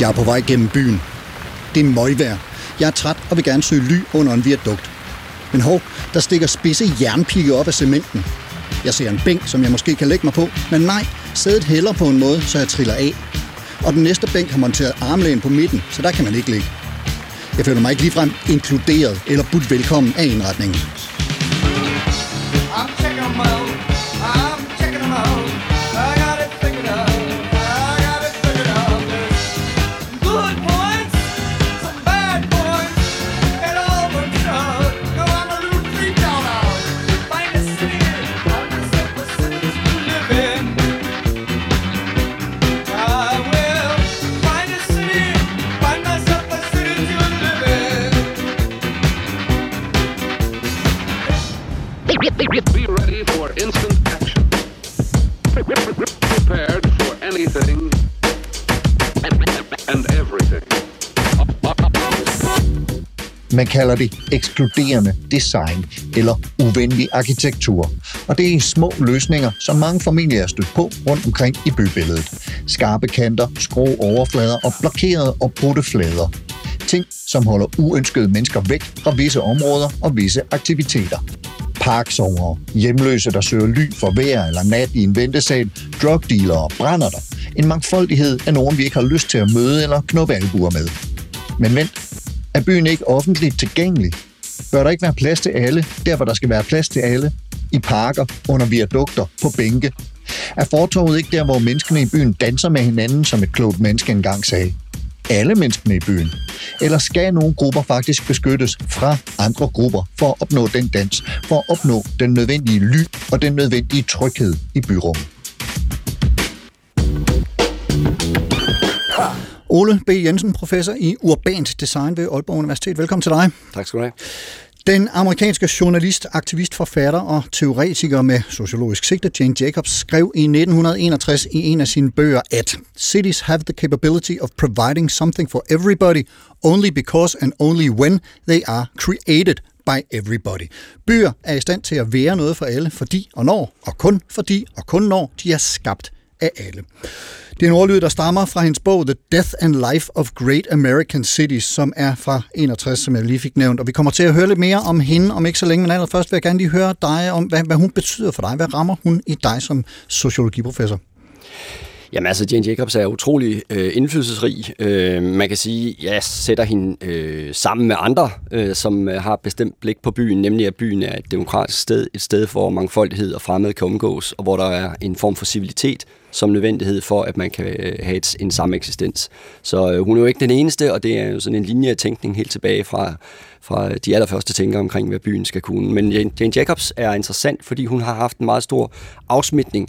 Jeg er på vej gennem byen. Det er møgvejr. Jeg er træt og vil gerne søge ly under en viadukt. Men hov, der stikker spidse jernpigge op af cementen. Jeg ser en bænk, som jeg måske kan lægge mig på, men nej, sædet hælder på en måde, så jeg triller af. Og den næste bænk har monteret armlæn på midten, så der kan man ikke ligge. Jeg føler mig ikke ligefrem inkluderet eller budt velkommen af indretningen. Man kalder det ekskluderende design eller uvenlig arkitektur. Og det er små løsninger, som mange familier er stødt på rundt omkring i bybilledet. Skarpe kanter, skrå overflader og blokerede og brudte flader. Ting, som holder uønskede mennesker væk fra visse områder og visse aktiviteter. Parksovere, hjemløse, der søger ly for vejr eller nat i en ventesal, drugdealere og brænder der. En mangfoldighed af nogen, vi ikke har lyst til at møde eller knuppe albuer med. Men vent. Er byen ikke offentligt tilgængelig? Bør der ikke være plads til alle, der hvor der skal være plads til alle? I parker, under viadukter, på bænke? Er fortovet ikke der, hvor menneskene i byen danser med hinanden, som et klogt menneske engang sagde? Alle menneskene i byen? Eller skal nogle grupper faktisk beskyttes fra andre grupper for at opnå den dans, for at opnå den nødvendige ly og den nødvendige tryghed i byrummet? Ole B. Jensen, professor i urbant design ved Aalborg Universitet. Velkommen til dig. Tak skal du have. Den amerikanske journalist, aktivist, forfatter og teoretiker med sociologisk sigte, Jane Jacobs, skrev i 1961 i en af sine bøger, at cities have the capability of providing something for everybody, only because and only when they are created by everybody. Byer er i stand til at være noget for alle, fordi og når, og kun fordi og kun når, de er skabt af alle. Det er en ordlyd, der stammer fra hendes bog The Death and Life of Great American Cities, som er fra 61, som jeg lige fik nævnt. Og vi kommer til at høre lidt mere om hende om ikke så længe, men allerførst vil jeg gerne lige høre dig om, hvad hun betyder for dig. Hvad rammer hun i dig som sociologiprofessor? Jamen altså, Jane Jacobs er utrolig indflydelsesrig. Man kan sige, at jeg sætter hende sammen med andre, som har bestemt blik på byen, nemlig at byen er et demokratisk sted, et sted, hvor mangfoldighed og fremmede kan omgås, og hvor der er en form for civilitet som nødvendighed for, at man kan have en samme eksistens. Så hun er jo ikke den eneste, og det er jo sådan en linje af tænkning helt tilbage fra de allerførste tænkere omkring, hvad byen skal kunne. Men Jane Jacobs er interessant, fordi hun har haft en meget stor afsmitning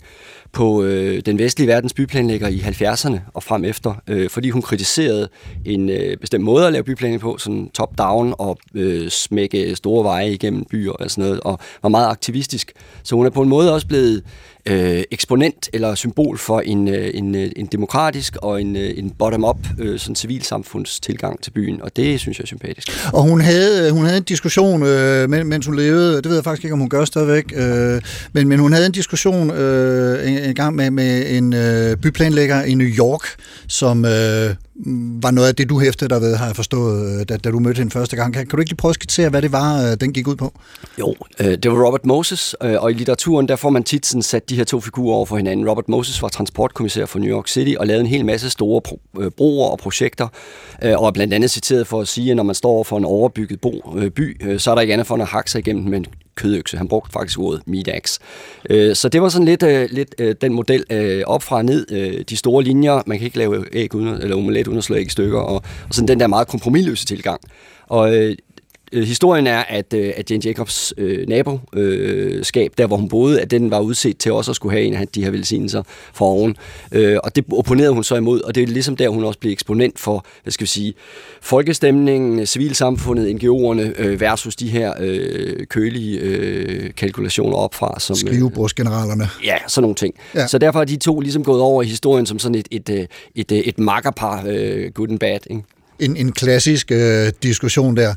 på den vestlige verdens byplanlægger i 70'erne og frem efter, fordi hun kritiserede en bestemt måde at lave byplanlægning på, sådan top-down og smække store veje igennem byer og sådan noget, og var meget aktivistisk. Så hun er på en måde også blevet eksponent eller symbol for en demokratisk og en bottom-up sådan civilsamfunds tilgang til byen, og det synes jeg er sympatisk. Og hun havde en diskussion, mens hun levede, det ved jeg faktisk ikke, om hun gør stadigvæk, men hun havde en diskussion en gang med en byplanlægger i New York, som var noget af det, du hæftede dig ved, har jeg forstået, da du mødte hende første gang. Kan du ikke lige prøve at skitsere, hvad det var, den gik ud på? Jo, det var Robert Moses, og i litteraturen, der får man tit sådan sat de her to figurer over for hinanden. Robert Moses var transportkommissær for New York City og lavede en hel masse store broer og projekter, og er blandt andet citeret for at sige, at når man står over for en overbygget by, så er der ikke andet for end at hakke sig igennem med en kødøkse. Han brugte faktisk ordet meat axe. Så det var sådan lidt den model op fra ned, de store linjer. Man kan ikke lave æg uden, eller omelet uden at slå æg i stykker, og sådan den der meget kompromisløse tilgang. Og Historien er, at Jane Jacobs naboskab, der hvor hun boede, at den var udset til også at skulle have en af de her velsignelser fra oven. Og det opponerede hun så imod, og det er ligesom der, hun også blev eksponent for, hvad skal vi sige, folkestemningen, civilsamfundet, NGO'erne versus de her kølige kalkulationer opfra. Skrivebordsgeneralerne. Ja, sådan nogle ting. Ja. Så derfor er de to ligesom gået over i historien som sådan et makkerpar, good and bad, ikke? En klassisk diskussion der.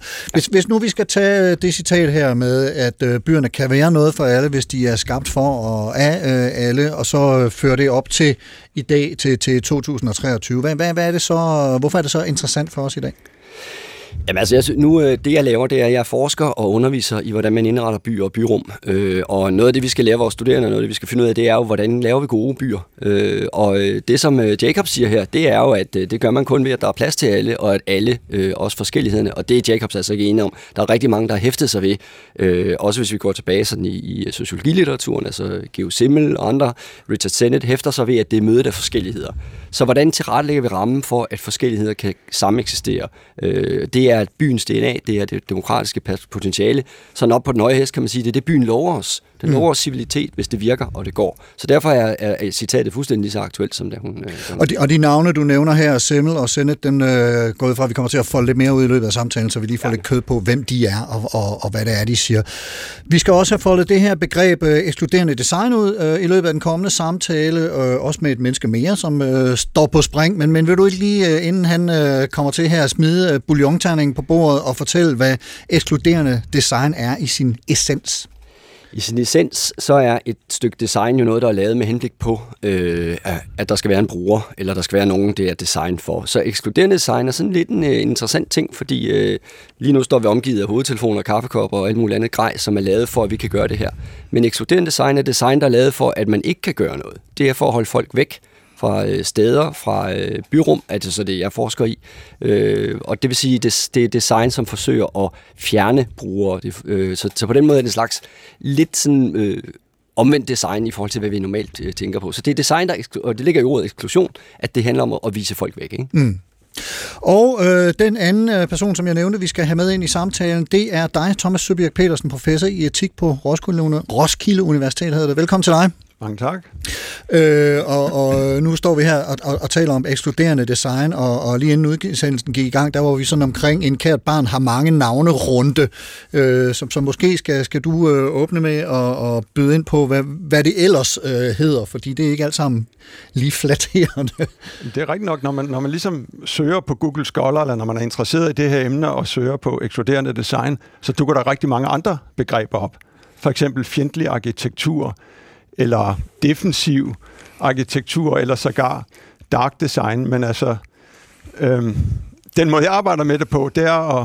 Hvis nu vi skal tage det citat her med, at byerne kan være noget for alle, hvis de er skabt for og af alle, og så fører det op til i dag til 2023. Hvad er det så, hvorfor er det så interessant for os i dag? Jamen altså, det jeg laver, det er, at jeg forsker og underviser i, hvordan man indretter byer og byrum. Og noget af det, vi skal lære vores studerende, og noget af det, vi skal finde ud af, det er jo, hvordan laver vi gode byer. Og det, som Jacobs siger her, det er jo, at det gør man kun ved, at der er plads til alle, og at alle, også forskellighederne, og det er Jacobs altså ikke enig om. Der er rigtig mange, der har hæftet sig ved, også hvis vi går tilbage sådan i sociologilitteraturen, altså Georg Simmel og andre, Richard Sennett, hæfter sig ved, at det er mødet af forskelligheder. Så hvordan tilrettelægger vi rammen for, at forskelligheder kan sameksistere? Det er byens DNA, det er det demokratiske potentiale. Sådan op på den høje hest kan man sige, det er det, byen lover os. Den lover os civilitet, hvis det virker, og det går. Så derfor er citatet fuldstændig så aktuelt, som det hun... Og de navne, du nævner her, Simmel og Sennett, den går ud fra, at vi kommer til at folde lidt mere ud i løbet af samtalen, så vi lige får lidt kød på, hvem de er, og hvad det er, de siger. Vi skal også have foldet det her begreb ekskluderende design ud i løbet af den kommende samtale, også med et menneske mere, som står på spring. Men vil du ikke lige, inden han kommer til her, smide bouillon på bordet og fortælle, hvad ekskluderende design er i sin essens? I sin essens, så er et stykke design jo noget, der er lavet med henblik på, at der skal være en bruger, eller der skal være nogen, det er design for. Så ekskluderende design er sådan lidt en interessant ting, fordi lige nu står vi omgivet af hovedtelefoner, kaffekopper og alt muligt andet grej, som er lavet for, at vi kan gøre det her. Men ekskluderende design er design, der er lavet for, at man ikke kan gøre noget. Det er for at holde folk væk fra steder, fra byrum, altså så det, jeg forsker i. Og det vil sige, det er design, som forsøger at fjerne brugere. Så på den måde er det en slags lidt sådan omvendt design i forhold til, hvad vi normalt tænker på. Så det er design, og det ligger i ordet eksklusion, at det handler om at vise folk væk, ikke? Mm. Og den anden person, som jeg nævnte, vi skal have med ind i samtalen, det er dig, Thomas Søbirk Petersen, professor i etik på Roskilde Universitet, hedder det. Velkommen til dig. Mange tak. Og nu står vi her og taler om ekskluderende design, og lige inden udsendelsen gik i gang, der var vi sådan omkring en kært barn har mange navne runde, som måske skal du åbne med og byde ind på, hvad det ellers hedder, fordi det er ikke alt sammen lige flatterende. Det er rigtigt nok, når man ligesom søger på Google Scholar, eller når man er interesseret i det her emne og søger på ekskluderende design, så dukker der rigtig mange andre begreber op. For eksempel fjendtlig arkitektur, eller defensiv arkitektur, eller sågar dark design, men altså, den måde, jeg arbejder med det på, det er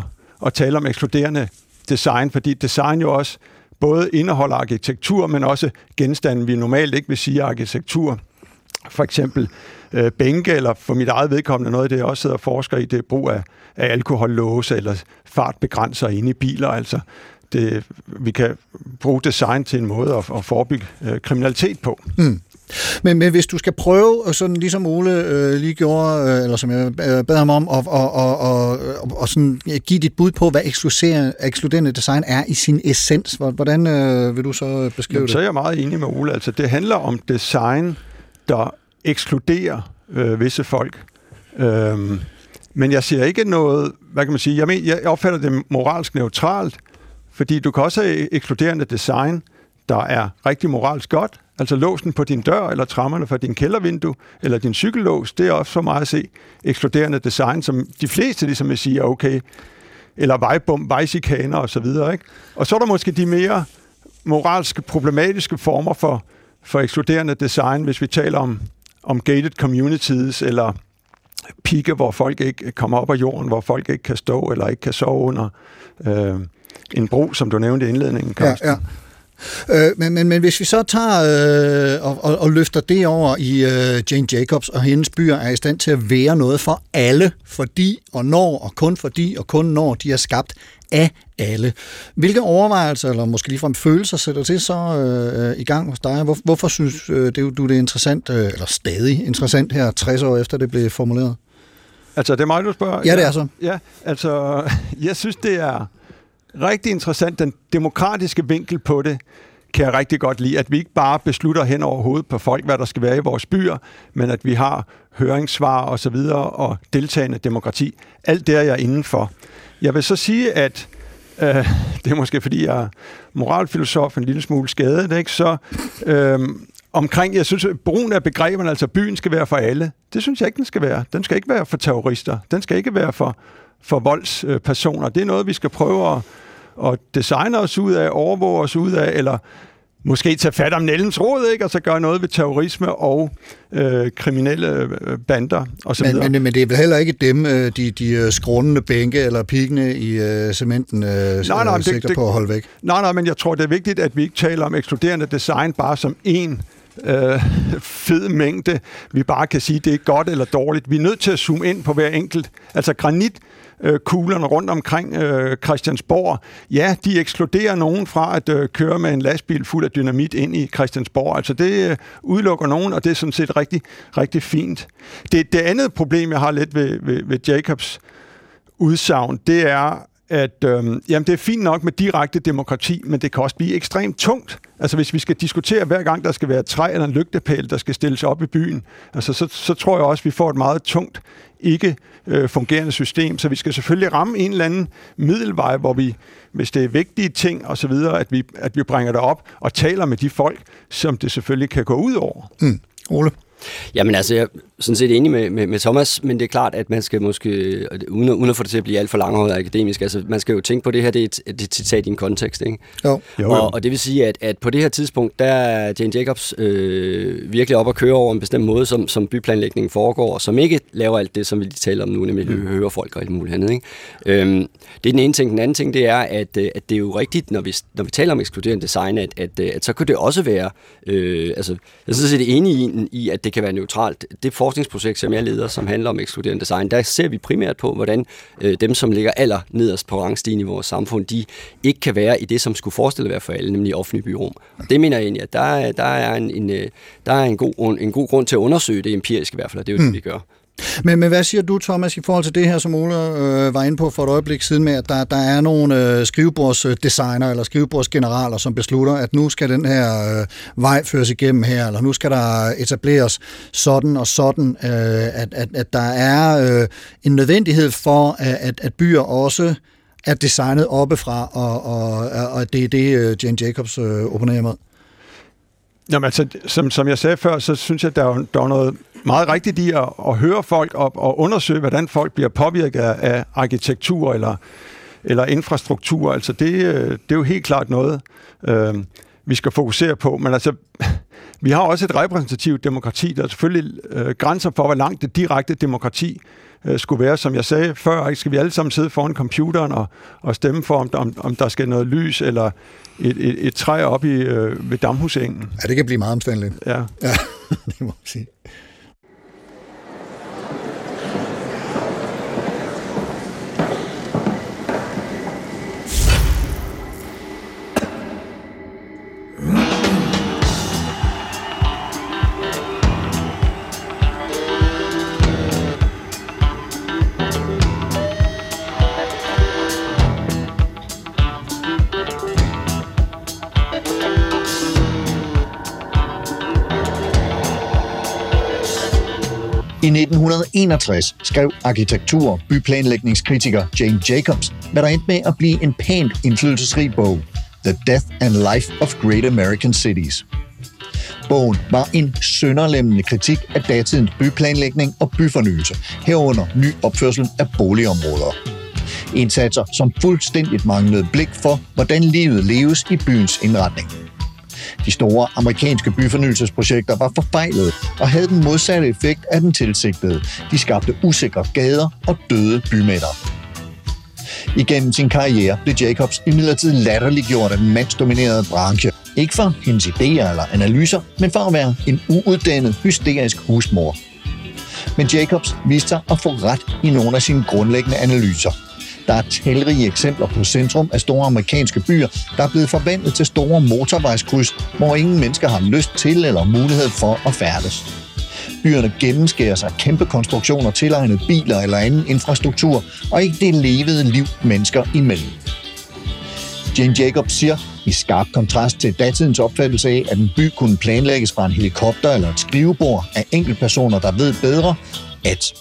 at tale om ekskluderende design, fordi design jo også både indeholder arkitektur, men også genstande, vi normalt ikke vil sige arkitektur. For eksempel bænke, eller for mit eget vedkommende, noget af det, jeg også sidder og forsker i, det er brug af alkohollåse, eller fartbegrænser inde i biler, altså. Vi kan bruge design til en måde at forebygge kriminalitet på. Mm. Men hvis du skal prøve, og sådan ligesom Ole lige gjorde, eller som jeg bad ham om, og sådan give dit bud på, hvad ekskluderende design er i sin essens, hvordan vil du så beskrive det? Så er jeg meget enig med Ole. Altså, det handler om design, der ekskluderer visse folk. Men jeg siger ikke noget, hvad kan man sige, jeg opfatter det moralsk neutralt, fordi du kan også have ekskluderende design, der er rigtig moralsk godt. Altså låsen på din dør, eller trammerne fra din kældervindue, eller din cykellås, det er også for mig at se ekskluderende design, som de fleste ligesom vil sige, okay, eller vejbom, vejsikaner osv. Og så er der måske de mere moralsk problematiske former for ekskluderende design, hvis vi taler om gated communities, eller pigge, hvor folk ikke kommer op af jorden, hvor folk ikke kan stå, eller ikke kan sove under... en bro, som du nævnte i indledningen, Carsten. Ja. Men hvis vi så tager og løfter det over i Jane Jacobs og hendes byer, er i stand til at være noget for alle, fordi og når, og kun fordi og kun når de er skabt af alle. Hvilke overvejelser, eller måske ligefrem følelser, sætter til så i gang hos dig? Hvorfor synes du, det er interessant, eller stadig interessant her, 60 år efter det blev formuleret? Altså, det er mig, du spørger? Ja, det er så. Ja, altså, jeg synes, det er rigtig interessant. Den demokratiske vinkel på det kan jeg rigtig godt lide, at vi ikke bare beslutter hen over hovedet på folk, hvad der skal være i vores byer, men at vi har høringssvar og så videre og deltagende demokrati. Alt det er jeg indenfor. Jeg vil så sige, at det er måske fordi jeg er moralfilosof en lille smule skadet, ikke? Så omkring, jeg synes, at brugen af begreberne, altså byen skal være for alle, det synes jeg ikke, den skal være. Den skal ikke være for terrorister. Den skal ikke være for voldspersoner. Det er noget, vi skal prøve at designe os ud af, overvåge os ud af, eller måske tage fat om nældens rod, ikke? Og så gøre noget ved terrorisme og kriminelle bander og så videre. Men det er vel heller ikke dem, de skrånende bænke eller piggene i cementen sigter på at holde væk? Nej, men jeg tror, det er vigtigt, at vi ikke taler om ekskluderende design bare som én fed mængde. Vi bare kan sige, det er godt eller dårligt. Vi er nødt til at zoome ind på hver enkelt. Altså granitkuglerne rundt omkring Christiansborg, ja, de ekskluderer nogen fra at køre med en lastbil fuld af dynamit ind i Christiansborg. Altså det udelukker nogen, og det er sådan set rigtig, rigtig fint. Det andet problem, jeg har lidt ved Jacobs udsagn, det er, at jamen, det er fint nok med direkte demokrati, men det kan også blive ekstremt tungt. Altså hvis vi skal diskutere hver gang, der skal være et træ eller en lygtepæl, der skal stilles op i byen, altså, så tror jeg også, at vi får et meget tungt, ikke fungerende system. Så vi skal selvfølgelig ramme en eller anden middelvej, hvor vi, hvis det er vigtige ting og så videre, at vi bringer det op og taler med de folk, som det selvfølgelig kan gå ud over. Mm. Ole? Jamen altså, jeg er sådan set enig med Thomas, men det er klart, at man skal måske, uden at få det til at blive alt for langhåret akademisk, altså man skal jo tænke på det her, det er et citat i en kontekst, ikke? Jo. Og det vil sige, at på det her tidspunkt, der er Jane Jacobs virkelig op at køre over en bestemt måde, som byplanlægningen foregår, og som ikke laver alt det, som vi lige taler om nu, nemlig hører folk og alt muligt andet, ikke? Det er den ene ting. Den anden ting, det er, at det er jo rigtigt, når vi taler om ekskluderende design, at så kunne det også være, altså jeg er sådan set enig i, at det kan være neutralt. Det forskningsprojekt, som jeg leder, som handler om ekskluderende design, der ser vi primært på, hvordan dem, som ligger aller nederst på rangstigen i vores samfund, de ikke kan være i det, som skulle forestille at være for alle, nemlig offentlige byrum. Det mener jeg egentlig, at der er en god grund til at undersøge det empirisk i hvert fald, og det er jo det, vi gør. Men hvad siger du, Thomas, i forhold til det her, som Ole var inde på for et øjeblik siden med, at der er nogle skrivebordsdesigner eller skrivebordsgeneraler, som beslutter, at nu skal den her vej føres igennem her, eller nu skal der etableres sådan og sådan, at der er en nødvendighed for, at byer også er designet oppefra, og det er det, Jane Jacobs opponerer med. Jamen altså, som jeg sagde før, så synes jeg, at der er noget meget rigtigt i at høre folk op og undersøge, hvordan folk bliver påvirket af arkitektur eller infrastruktur. Altså det er jo helt klart noget, vi skal fokusere på. Men altså, vi har også et repræsentativt demokrati, der er selvfølgelig grænser for, hvor langt det direkte demokrati skulle være. Som jeg sagde før, ikke? Skal vi alle sammen sidde foran computeren og stemme for, om der skal noget lys eller et træ op ved Damhusengen. Ja, det kan blive meget omstændeligt. Ja, det må jeg sige. I 1961 skrev arkitektur- og byplanlægningskritiker Jane Jacobs, hvad der endte med at blive en pænt indflydelsesrig bog, The Death and Life of Great American Cities. Bogen var en sønderlemmende kritik af datidens byplanlægning og byfornyelse, herunder ny opførsel af boligområder. Indsatser, som fuldstændigt manglede blik for, hvordan livet leves i byens indretning. De store amerikanske byfornyelsesprojekter var forfejlede og havde den modsatte effekt af den tilsigtede. De skabte usikre gader og døde bymætter. Igennem sin karriere blev Jacobs imidlertid latterliggjort af den mandsdominerede branche. Ikke for hendes idéer eller analyser, men for at være en uuddannet, hysterisk husmor. Men Jacobs viste sig at få ret i nogle af sine grundlæggende analyser. Der er talrige eksempler på centrum af store amerikanske byer, der er blevet forvandlet til store motorvejskryds, hvor ingen mennesker har lyst til eller mulighed for at færdes. Byerne gennemskærer sig kæmpe konstruktioner tilegnede biler eller anden infrastruktur, og ikke det levede liv mennesker imellem. Jane Jacobs siger, i skarp kontrast til datidens opfattelse af, at en by kunne planlægges fra en helikopter eller et skrivebord af enkeltpersoner, der ved bedre, at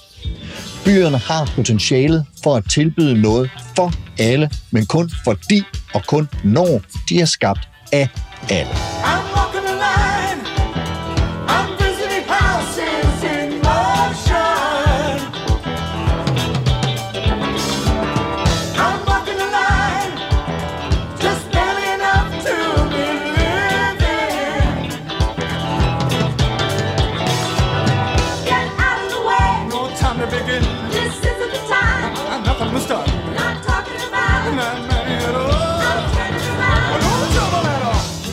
byerne har potentialet for at tilbyde noget for alle, men kun fordi og kun når de er skabt af alle.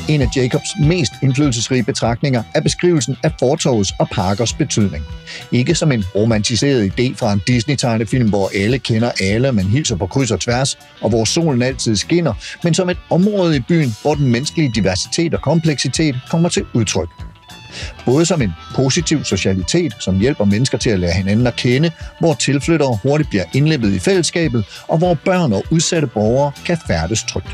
En af Jacobs mest indflydelsesrige betragtninger er beskrivelsen af fortovets og parkers betydning. Ikke som en romantiseret idé fra en Disney-tegnefilm, hvor alle kender alle, men hilser på kryds og tværs, og hvor solen altid skinner, men som et område i byen, hvor den menneskelige diversitet og kompleksitet kommer til udtryk. Både som en positiv socialitet, som hjælper mennesker til at lære hinanden at kende, hvor tilflyttere hurtigt bliver indlemmet i fællesskabet, og hvor børn og udsatte borgere kan færdes trygt.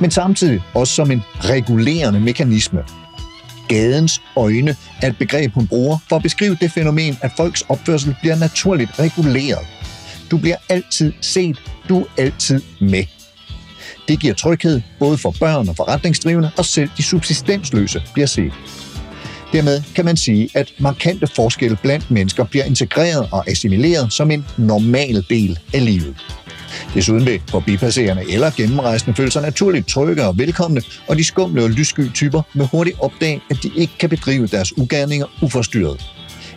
Men samtidig også som en regulerende mekanisme. Gadens øjne er et begreb, hun bruger for at beskrive det fænomen, at folks opførsel bliver naturligt reguleret. Du bliver altid set, du er altid med. Det giver tryghed både for børn og forretningsdrivende, og selv de subsistensløse bliver set. Dermed kan man sige, at markante forskelle blandt mennesker bliver integreret og assimileret som en normal del af livet. Desuden vil forbipasserende eller gennemrejsende føle sig naturligt trygge og velkomne, og de skumle og lyssky typer vil hurtigt opdage, at de ikke kan bedrive deres ugerninger uforstyrret.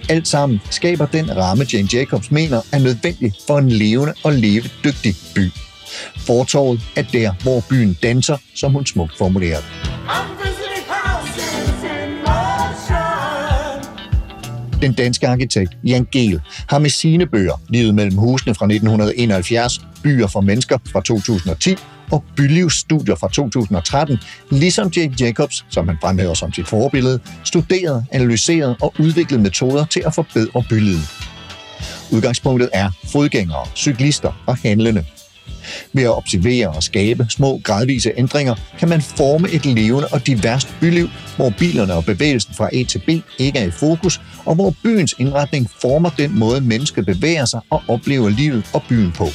Alt sammen skaber den ramme, Jane Jacobs mener er nødvendig for en levende og levedygtig by. Fortorvet er der, hvor byen danser, som hun smukt formulerer det. Den danske arkitekt Jan Gehl har med sine bøger Livet mellem husene fra 1971, Byer for mennesker fra 2010 og Bylivsstudier fra 2013, ligesom Jane Jacobs, som han fremhæver som sit forbillede, studeret, analyseret og udviklet metoder til at forbedre bylivet. Udgangspunktet er fodgængere, cyklister og handlende. Ved at observere og skabe små, gradvise ændringer, kan man forme et levende og diverst byliv, hvor bilerne og bevægelsen fra A til B ikke er i fokus, og hvor byens indretning former den måde, mennesket bevæger sig og oplever livet og byen på.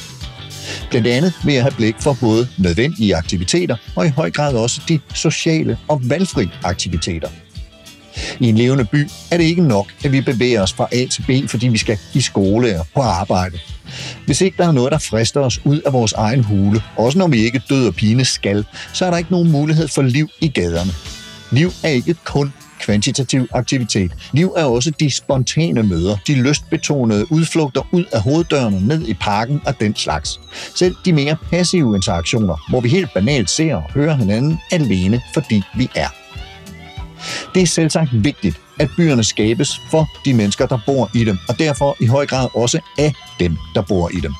Blandt andet ved at have blik for både nødvendige aktiviteter og i høj grad også de sociale og valgfri aktiviteter. I en levende by er det ikke nok, at vi bevæger os fra A til B, fordi vi skal i skole og på arbejde. Hvis ikke der er noget, der frister os ud af vores egen hule, også når vi ikke død og pine skal, så er der ikke nogen mulighed for liv i gaderne. Liv er ikke kun kvantitativ aktivitet. Liv er også de spontane møder, de lystbetonede udflugter ud af hoveddørene, ned i parken og den slags. Selv de mere passive interaktioner, hvor vi helt banalt ser og hører hinanden alene, fordi vi er. Det er selvsagt vigtigt, at byerne skabes for de mennesker, der bor i dem, og derfor i høj grad også af dem, der bor i dem.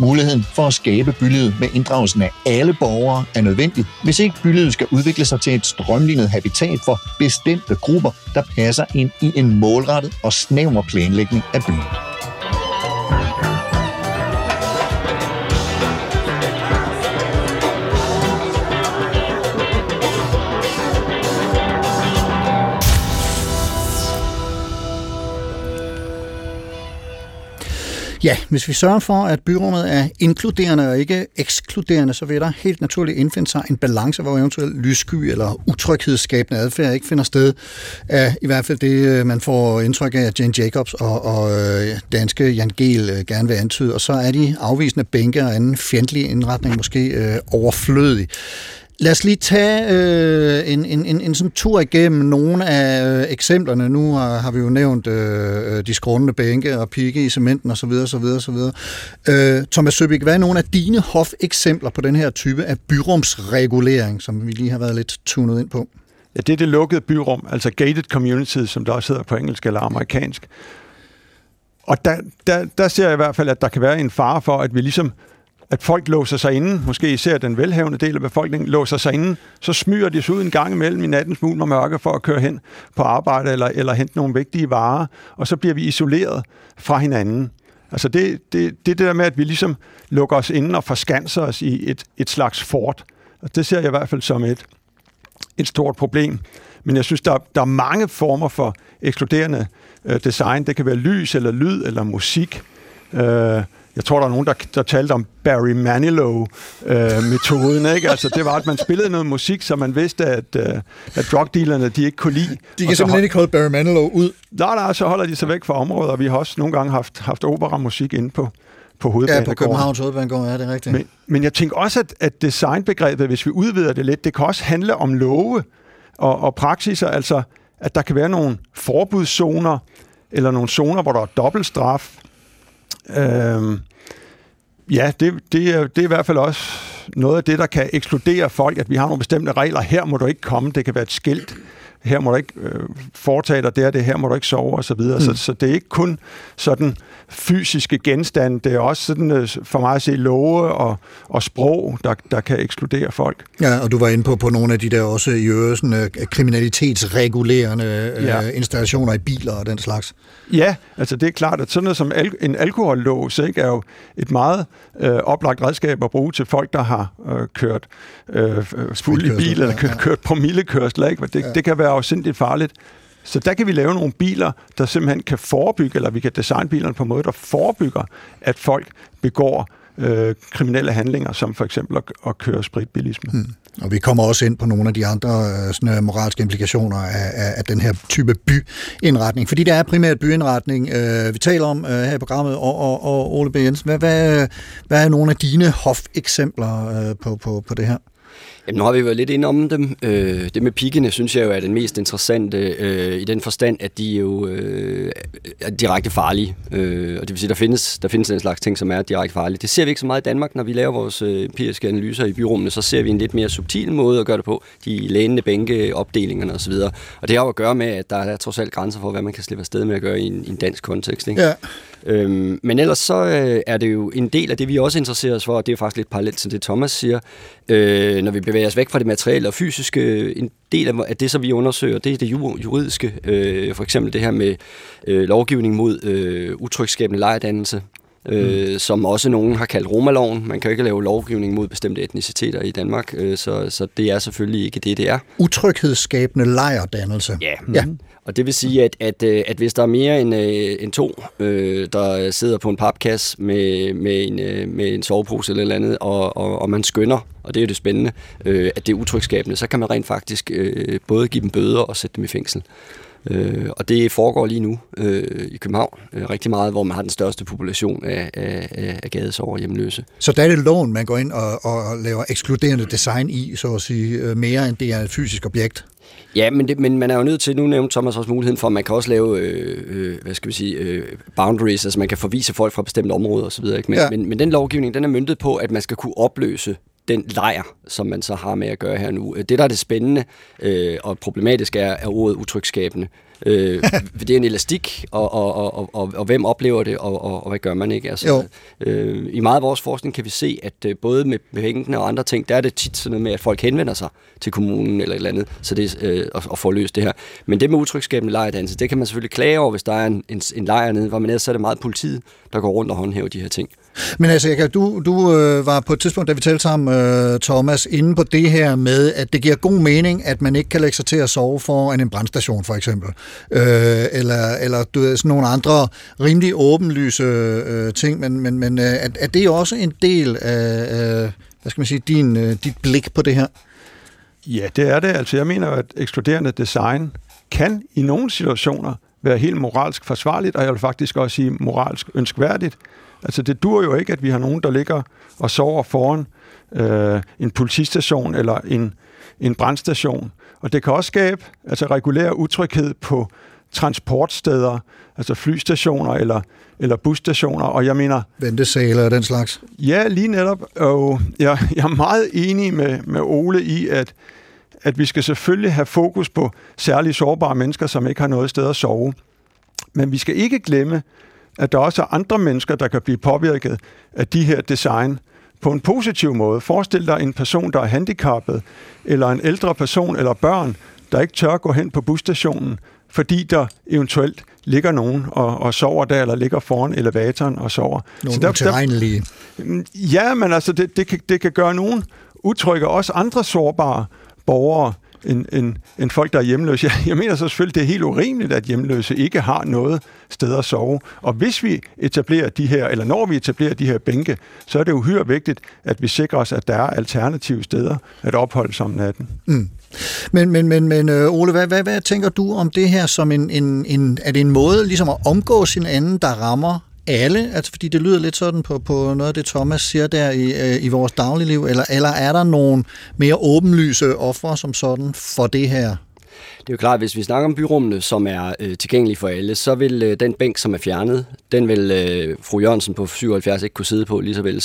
Muligheden for at skabe bylivet med inddragelsen af alle borgere er nødvendig, hvis ikke bylivet skal udvikle sig til et strømlignet habitat for bestemte grupper, der passer ind i en målrettet og snæver planlægning af byen. Ja, hvis vi sørger for, at byrummet er inkluderende og ikke ekskluderende, så vil der helt naturligt indfinde sig en balance, hvor eventuelt lyssky eller utryghedsskabende adfærd ikke finder sted. I hvert fald det, man får indtryk af, at Jane Jacobs og danske Jan Gehl gerne vil antyde. Og så er de afvisende bænke og anden fjendtlig indretning måske overflødig. Lad os lige tage en sådan tur igennem nogle af eksemplerne. Nu har vi jo nævnt de skrånende bænke og pigge i cementen osv. Thomas Søbirk, hvad er nogle af dine hof-eksempler på den her type af byrumsregulering, som vi lige har været lidt tunet ind på? Ja, det er det lukkede byrum, altså gated communities, som der også hedder på engelsk eller amerikansk. Og der ser jeg i hvert fald, at der kan være en fare for, at vi ligesom at folk låser sig inde, måske især den velhavende del af befolkningen, låser sig inde, så smyger de sig ud en gang imellem i nattens mulm og mørke for at køre hen på arbejde eller hente nogle vigtige varer, og så bliver vi isoleret fra hinanden. Altså det der med, at vi ligesom lukker os inde og forskanser os i et slags fort, Og det ser jeg i hvert fald som et stort problem. Men jeg synes, der er mange former for ekskluderende design. Det kan være lys, eller lyd, eller musik. Jeg tror, der er nogen, der talte om Barry Manilow-metoden, ikke? Altså, det var, at man spillede noget musik, så man vidste, at drugdealerne, de ikke kunne lide. De kan simpelthen ikke holde Barry Manilow ud. Nej, så holder de sig væk fra området, og vi har også nogle gange haft operamusik inde på hovedbanegården. Ja, på Københavns hovedbanegården, ja, det er rigtigt. Men jeg tænker også, at designbegrebet, hvis vi udvider det lidt, det kan også handle om love og praksiser, altså, at der kan være nogle forbudszoner, eller nogle zoner, hvor der er dobbeltstraf. Ja, det er i hvert fald også noget af det, der kan ekskludere folk, at vi har nogle bestemte regler. Her må du ikke komme, det kan være et skilt. Her må du ikke foretage dig det, her må du ikke sove, osv. Så det er ikke kun sådan fysiske genstande, det er også sådan, for mig at se, love og sprog, der kan ekskludere folk. Ja, og du var inde på nogle af de der også i øvrigt kriminalitetsregulerende installationer i biler og den slags. Ja, altså det er klart, at sådan noget som en alkohollås, ikke, er jo et meget oplagt redskab at bruge til folk, der har kørt fuld i bil, eller kørt promillekørsler, ikke? Det kan være afsindigt farligt. Så der kan vi lave nogle biler, der simpelthen kan forebygge, eller vi kan designe bilerne på en måde, der forebygger, at folk begår kriminelle handlinger, som for eksempel at køre spritbilisme. Og vi kommer også ind på nogle af de andre sådan, moralske implikationer af den her type byindretning, fordi det er primært byindretning, vi taler om her i programmet, og Ole B. Jensen, hvad er nogle af dine hofeksempler på det her? Jamen, nu har vi været lidt inde om dem. Det med pikkene, synes jeg jo, er den mest interessante i den forstand, at de jo er direkte farlige. Og det vil sige, der findes en slags ting, som er direkte farlige. Det ser vi ikke så meget i Danmark. Når vi laver vores empiriske analyser i byrummene, så ser vi en lidt mere subtil måde at gøre det på. De lænende bænke, opdelingerne osv. Og det har jo at gøre med, at der er trods alt grænser for, hvad man kan slippe afsted med at gøre i en dansk kontekst. Ikke? Ja. Men ellers så er det jo en del af det, vi også interesserer os for, og det er faktisk lidt parallelt til det, Thomas siger. Når vi bevæger os væk fra det materielle og fysiske, en del af det, som vi undersøger, det er det juridiske. For eksempel det her med lovgivning mod utryghedsskabende lejerdannelse, som også nogen har kaldt Romaloven. Man kan jo ikke lave lovgivning mod bestemte etniciteter i Danmark, så det er selvfølgelig ikke det er. Utryghedsskabende lejerdannelse. Ja, ja. Og det vil sige, at hvis der er mere end to, der sidder på en papkasse med en sovepose eller andet, og man skynder, og det er jo det spændende, at det er utryghedsskabende, så kan man rent faktisk både give dem bøder og sætte dem i fængsel. Og det foregår lige nu i København rigtig meget, hvor man har den største population af gadesover og hjemløse. Så der er det loven, man går ind og laver ekskluderende design i, så at sige, mere end det er et fysisk objekt? Ja, men man er jo nødt til, nu nævnte Thomas også muligheden for, at man kan også lave, boundaries, altså man kan forvise folk fra bestemte områder osv. Men den lovgivning, den er møntet på, at man skal kunne opløse den lejr, som man så har med at gøre her nu. Det, der er det spændende og problematisk, er ordet utryghedsskabende. Det er en elastik, og hvem oplever det, og hvad gør man ikke? Altså, i meget af vores forskning kan vi se, at både med bænkene og andre ting, der er det tit sådan noget med, at folk henvender sig til kommunen eller et eller andet, så det at få løst det her. Men det med utryghedsskabende lejerdannelse, det kan man selvfølgelig klage over, hvis der er en lejr nede, hvor man ellers er det meget politiet, der går rundt og håndhæver de her ting. Men altså, du var på et tidspunkt, da vi talte sammen, Thomas, inde på det her med, at det giver god mening, at man ikke kan lægge sig til at sove foran en brandstation, for eksempel. Eller du ved, sådan nogle andre rimelig åbenlyse ting, men er det også en del af dit blik på det her? Ja, det er det. Altså, jeg mener, at ekskluderende design kan i nogle situationer være helt moralsk forsvarligt, og jeg vil faktisk også sige moralsk ønskværdigt. Altså, det dur jo ikke, at vi har nogen, der ligger og sover foran en politistation eller en brandstation. Og det kan også skabe regulær utryghed på transportsteder, altså flystationer eller busstationer, og jeg mener... ventesaler og den slags. Ja, lige netop. Og jeg er meget enig med Ole i, at vi skal selvfølgelig have fokus på særligt sårbare mennesker, som ikke har noget sted at sove. Men vi skal ikke glemme, at der også er andre mennesker, der kan blive påvirket af de her design på en positiv måde. Forestil dig en person, der er handicappet, eller en ældre person eller børn, der ikke tør gå hen på busstationen, fordi der eventuelt ligger nogen og sover der, eller ligger foran elevatoren og sover. Nogle utilregnelige. Ja, men altså, det kan gøre nogen udtrykker også andre sårbare borgere end folk, der er hjemløse. Jeg mener så selvfølgelig, det er helt urimeligt, at hjemløse ikke har noget sted at sove. Og hvis vi etablerer de her, eller når vi etablerer de her bænke, så er det uhyre vigtigt, at vi sikrer os, at der er alternative steder at opholde sig om natten. Mm. Men Ole, hvad tænker du om det her som en måde ligesom at omgås hinanden, der rammer alle? Altså, fordi det lyder lidt sådan på noget af det, Thomas siger der i vores dagligliv, eller er der nogle mere åbenlyse ofre som sådan for det her? Det er jo klart, at hvis vi snakker om byrummene, som er tilgængelige for alle, så vil den bænk, som er fjernet, den vil fru Jørgensen på 77 ikke kunne sidde på, lige så vel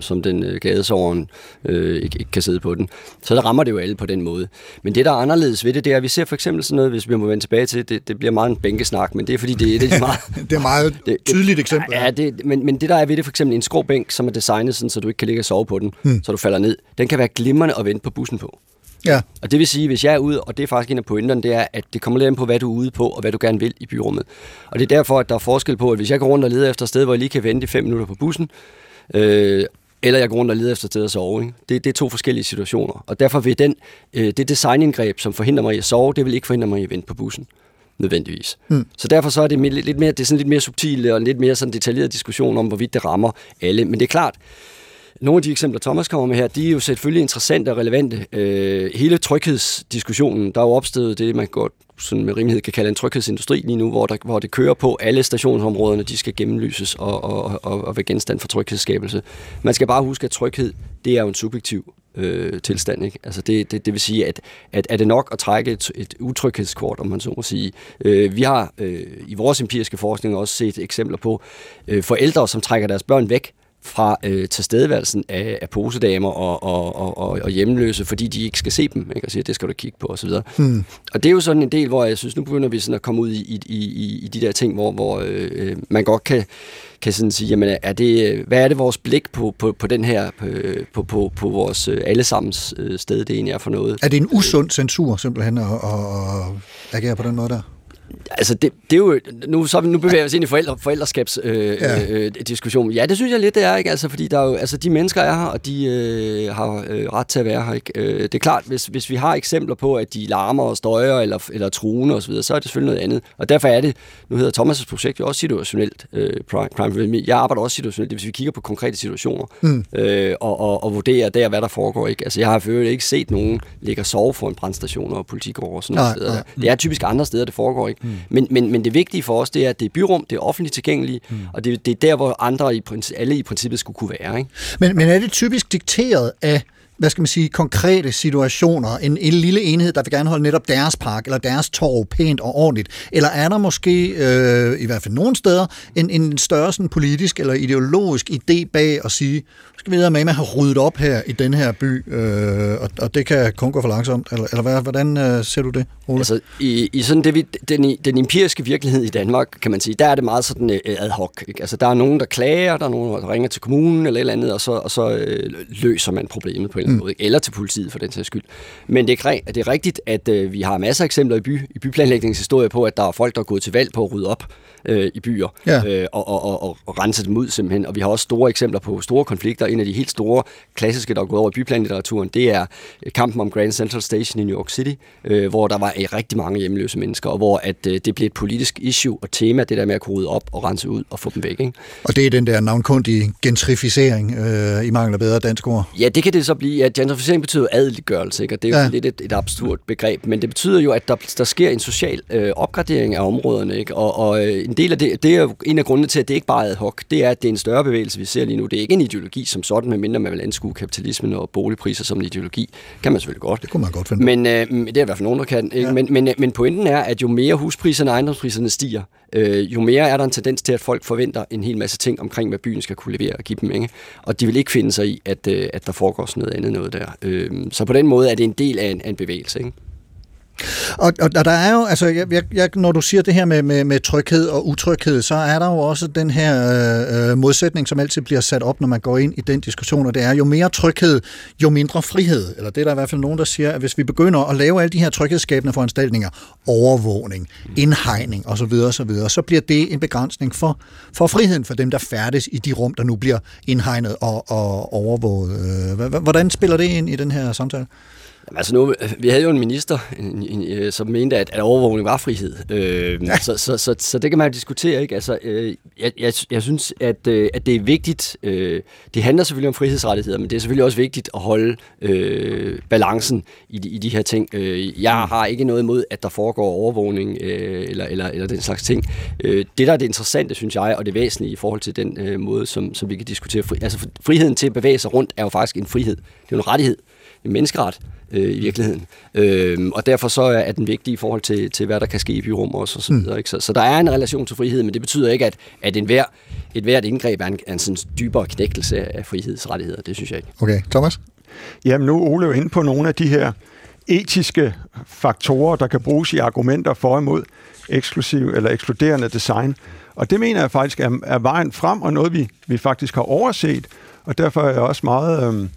som den gadesoveren ikke kan sidde på den. Så der rammer det jo alle på den måde. Men det, der er anderledes ved det er, at vi ser for eksempel sådan noget, hvis vi må vende tilbage til, det bliver meget en bænkesnak, men det er fordi, det er meget... det er meget tydeligt eksempel. Ja, men det, der er ved det, for eksempel en skråbænk, som er designet sådan, så du ikke kan ligge og sove på den, så du falder ned, den kan være glimrende at vente på bussen på. Ja. Og det vil sige, hvis jeg er ude, og det er faktisk en af pointerne, det er, at det kommer lidt an på, hvad du er ude på, og hvad du gerne vil i byrummet. Og det er derfor, at der er forskel på, at hvis jeg går rundt og leder efter et sted, hvor jeg lige kan vente i 5 minutter på bussen, eller jeg går rundt og leder efter et sted at sove. Ikke? Det er to forskellige situationer. Og derfor vil det designindgreb, som forhindrer mig i at sove, det vil ikke forhindre mig i at vente på bussen. Nødvendigvis. Mm. Så derfor så er det lidt mere subtil og lidt mere sådan detaljeret diskussion om, hvorvidt det rammer alle. Men det er klart, nogle af de eksempler, Thomas kommer med her, de er jo selvfølgelig interessante og relevante. Hele tryghedsdiskussionen, der er jo opstået det, man godt sådan med rimelighed kan kalde en tryghedsindustri lige nu, hvor det kører på alle stationsområderne, de skal gennemlyses og være genstand for tryghedsskabelse. Man skal bare huske, at tryghed, det er jo en subjektiv tilstand, ikke? Altså det vil sige, at er det nok at trække et utryghedskort, om man så må sige. Vi har i vores empiriske forskning også set eksempler på forældre, som trækker deres børn væk fra tilstedeværelsen af posedamer og hjemløse, fordi de ikke skal se dem, ikke? Og siger, det skal du kigge på, og så videre. Hmm. Og det er jo sådan en del, hvor jeg synes, nu begynder vi sådan at komme ud i de der ting, hvor man godt kan sådan sige, jamen, hvad er det vores blik på den her, på vores allesammens sted, det egentlig er for noget? Er det en usund censur, simpelthen, at agere på den måde der? Altså, det er jo... Nu bevæger vi os ind i forældreskabsdiskussion. Ja, det synes jeg lidt, det er, ikke? Altså, fordi der er jo, altså, de mennesker er her, og de har ret til at være her, ikke? Det er klart, hvis vi har eksempler på, at de larmer og støjer, eller truende og så videre, så er det selvfølgelig noget andet. Og derfor er det... Nu hedder Thomas' projekt jo også situationelt crime. Jeg arbejder også situationelt, hvis vi kigger på konkrete situationer, og vurderer der, hvad der foregår, ikke? Altså, jeg har selvfølgelig ikke set nogen ligge og sove for en brandstation og politikår og sådan noget steder. Det er typisk andre steder, det foregår, ikke? Men det vigtige for os, det er, at det er byrum, det er offentligt tilgængeligt, og det er der, hvor alle i princippet skulle kunne være. Ikke? Men er det typisk dikteret af, hvad skal man sige, konkrete situationer, en lille enhed, der vil gerne holde netop deres park eller deres torv pænt og ordentligt, eller er der måske, i hvert fald nogle steder, en større sådan politisk eller ideologisk idé bag at sige, skal vi med at have ryddet op her i den her by, og det kan kun gå for langsomt, eller hvordan ser du det, Ole? Altså, i sådan det, den empiriske virkelighed i Danmark, kan man sige, der er det meget sådan ad hoc, ikke? Altså, der er nogen, der klager, der er nogen, der ringer til kommunen eller et eller andet, og så løser man problemet på måde, eller til politiet for den sags skyld. Men det er rigtigt, at vi har masser af eksempler i byplanlægningshistorie på, at der er folk, der er gået til valg på at rydde op i byer, og rense dem ud simpelthen. Og vi har også store eksempler på store konflikter. En af de helt store klassiske, der er gået over i byplanlitteraturen, det er kampen om Grand Central Station i New York City, hvor der var rigtig mange hjemløse mennesker, og hvor at det blev et politisk issue og tema, det der med at kunne rydde op og rense ud og få dem væk. Ikke? Og det er den der navnkundige gentrificering, i mangler bedre dansk ord. Ja, det kan det så blive. Ja, gentrificering betyder adeliggørelse, ikke? Og det er jo lidt et absurd begreb, men det betyder jo, at der sker en social opgradering af områderne, ikke? Og en del af det er jo en af grundene til, at det ikke bare er ad hoc, det er, at det er en større bevægelse, vi ser lige nu. Det er ikke en ideologi som sådan, medmindre man vil anskue kapitalismen og boligpriser som en ideologi. Kan man selvfølgelig godt. Det kunne man godt finde. Men det er i hvert fald nogen, der kan. Ikke? Ja. Men pointen er, at jo mere huspriserne og ejendomspriserne stiger, jo mere er der en tendens til, at folk forventer en hel masse ting omkring, hvad byen skal kunne levere og give dem, ikke? Og de vil ikke finde sig i, at der foregår sådan noget andet noget der. Så på den måde er det en del af en bevægelse, ikke? Og der er jo, altså, jeg, når du siger det her med tryghed og utryghed, så er der jo også den her modsætning, som altid bliver sat op, når man går ind i den diskussion, og det er jo mere tryghed, jo mindre frihed. Eller det er der i hvert fald nogen, der siger, at hvis vi begynder at lave alle de her tryghedsskabende foranstaltninger, overvågning, indhegning osv., osv., så bliver det en begrænsning for friheden for dem, der færdes i de rum, der nu bliver indhegnet og overvåget. Hvordan spiller det ind i den her samtale? Altså nu, vi havde jo en minister, som mente, at overvågning var frihed. Ja. Så det kan man jo diskutere, ikke? Altså, jeg synes, at det er vigtigt. Det handler selvfølgelig om frihedsrettigheder, men det er selvfølgelig også vigtigt at holde balancen i de her ting. Jeg har ikke noget imod, at der foregår overvågning eller den slags ting. Det, der er det interessante, synes jeg, og det væsentlige i forhold til den måde, som vi kan diskutere. Altså friheden til at bevæge sig rundt er jo faktisk en frihed. Det er jo en rettighed. En menneskeret i virkeligheden. Og derfor så er den vigtig i forhold til hvad der kan ske i byrum også, og så videre. Ikke? Så der er en relation til frihed, men det betyder ikke, at et hvert indgreb er en sådan dybere knægtelse af frihedsrettigheder. Det synes jeg ikke. Okay, Thomas? Jamen nu er Ole jo inde på nogle af de her etiske faktorer, der kan bruges i argumenter for og imod eksklusiv eller ekskluderende design. Og det mener jeg faktisk er vejen frem, og noget vi faktisk har overset. Og derfor er jeg også meget...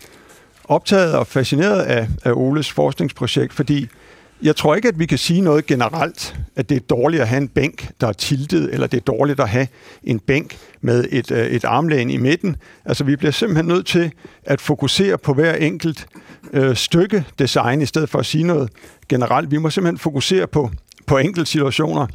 optaget og fascineret af Oles forskningsprojekt, fordi jeg tror ikke, at vi kan sige noget generelt, at det er dårligt at have en bænk, der er tiltet, eller det er dårligt at have en bænk med et armlæn i midten. Altså, vi bliver simpelthen nødt til at fokusere på hver enkelt stykke design, i stedet for at sige noget generelt. Vi må simpelthen fokusere på enkelte situationer,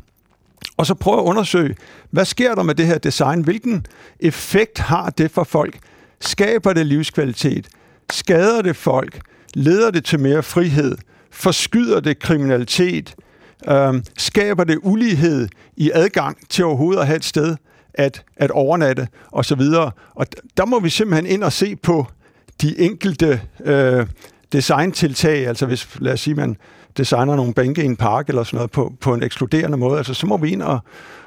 og så prøve at undersøge, hvad sker der med det her design? Hvilken effekt har det for folk? Skaber det livskvalitet? Skader det folk? Leder det til mere frihed? Forskyder det kriminalitet? Skaber det ulighed i adgang til overhovedet at have et sted at overnatte? Og så videre. Og der må vi simpelthen ind og se på de enkelte designtiltag. Altså hvis, lad os sige, man designer nogle bænke i en park eller sådan noget på en ekskluderende måde, altså så må vi ind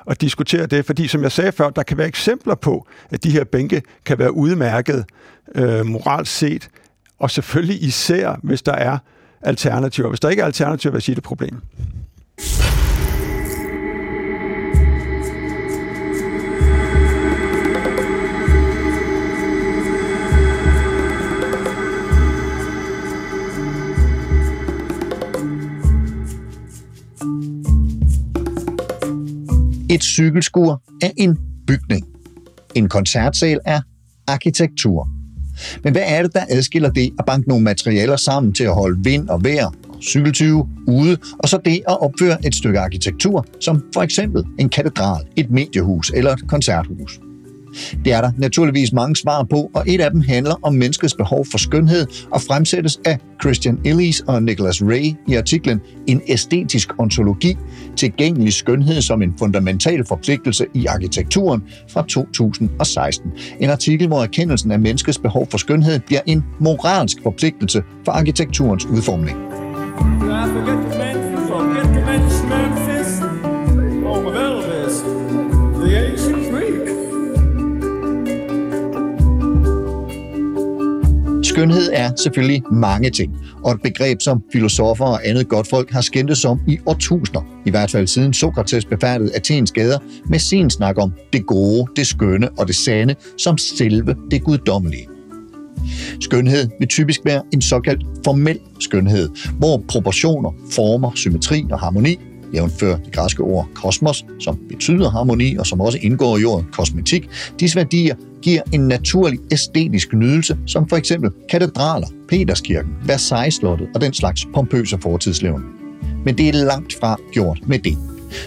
og diskutere det, fordi som jeg sagde før, der kan være eksempler på, at de her bænke kan være udmærket moralsk set, og selvfølgelig især, hvis der er alternativer. Hvis der ikke er alternativer, vil jeg sige, det er et problem. Et cykelskur er en bygning. En koncertsal er arkitektur. Men hvad er det, der adskiller det at banke nogle materialer sammen til at holde vind og vejr og cykeltyve ude, og så det at opføre et stykke arkitektur, som for eksempel en katedral, et mediehus eller et koncerthus? Det er der naturligvis mange svar på, og et af dem handler om menneskets behov for skønhed og fremsættes af Christian Illies og Nicholas Ray i artiklen En æstetisk ontologi, tilgængelig skønhed som en fundamental forpligtelse i arkitekturen fra 2016. En artikel, hvor erkendelsen af menneskets behov for skønhed bliver en moralsk forpligtelse for arkitekturens udformning. Skønhed er selvfølgelig mange ting, og et begreb, som filosofer og andet godtfolk har skændtes om i årtusinder, i hvert fald siden Sokrates befærdede Athens gader med sin snak om det gode, det skønne og det sande som selve det guddommelige. Skønhed vil typisk være en såkaldt formel skønhed, hvor proportioner, former, symmetri og harmoni, jævnfør det græske ord kosmos, som betyder harmoni og som også indgår i ordet kosmetik, disse værdier giver en naturlig æstetisk nydelse, som for eksempel katedraler, Peterskirken, Versailles-slottet og den slags pompøse fortidslevn. Men det er langt fra gjort med det.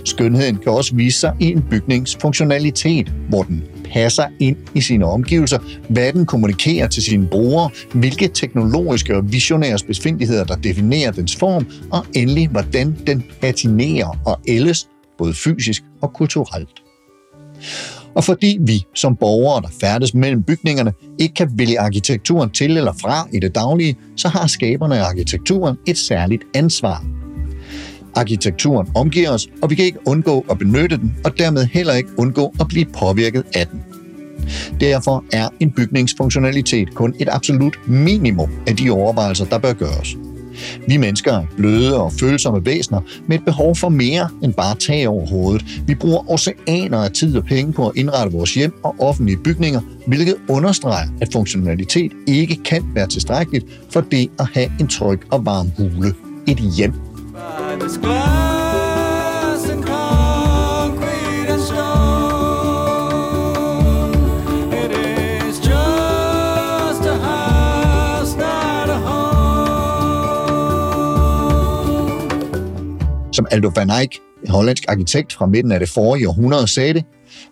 Skønheden kan også vise sig i en bygnings funktionalitet, hvor den passer ind i sine omgivelser, hvad den kommunikerer til sine brugere, hvilke teknologiske og visionære befindligheder, der definerer dens form, og endelig, hvordan den patinerer og ældes, både fysisk og kulturelt. Og fordi vi som borgere, der færdes mellem bygningerne, ikke kan vælge arkitekturen til eller fra i det daglige, så har skaberne af arkitekturen et særligt ansvar. Arkitekturen omgiver os, og vi kan ikke undgå at benytte den, og dermed heller ikke undgå at blive påvirket af den. Derfor er en bygningsfunktionalitet kun et absolut minimum af de overvejelser, der bør gøres. Vi mennesker er bløde og følsomme væsener med et behov for mere end bare tag over hovedet. Vi bruger oceaner af tid og penge på at indrette vores hjem og offentlige bygninger, hvilket understreger, at funktionalitet ikke kan være tilstrækkeligt for det at have en tryg og varm hule. Et hjem. Som Aldo van Eyck, en hollandsk arkitekt fra midten af det forrige århundrede, sagde det,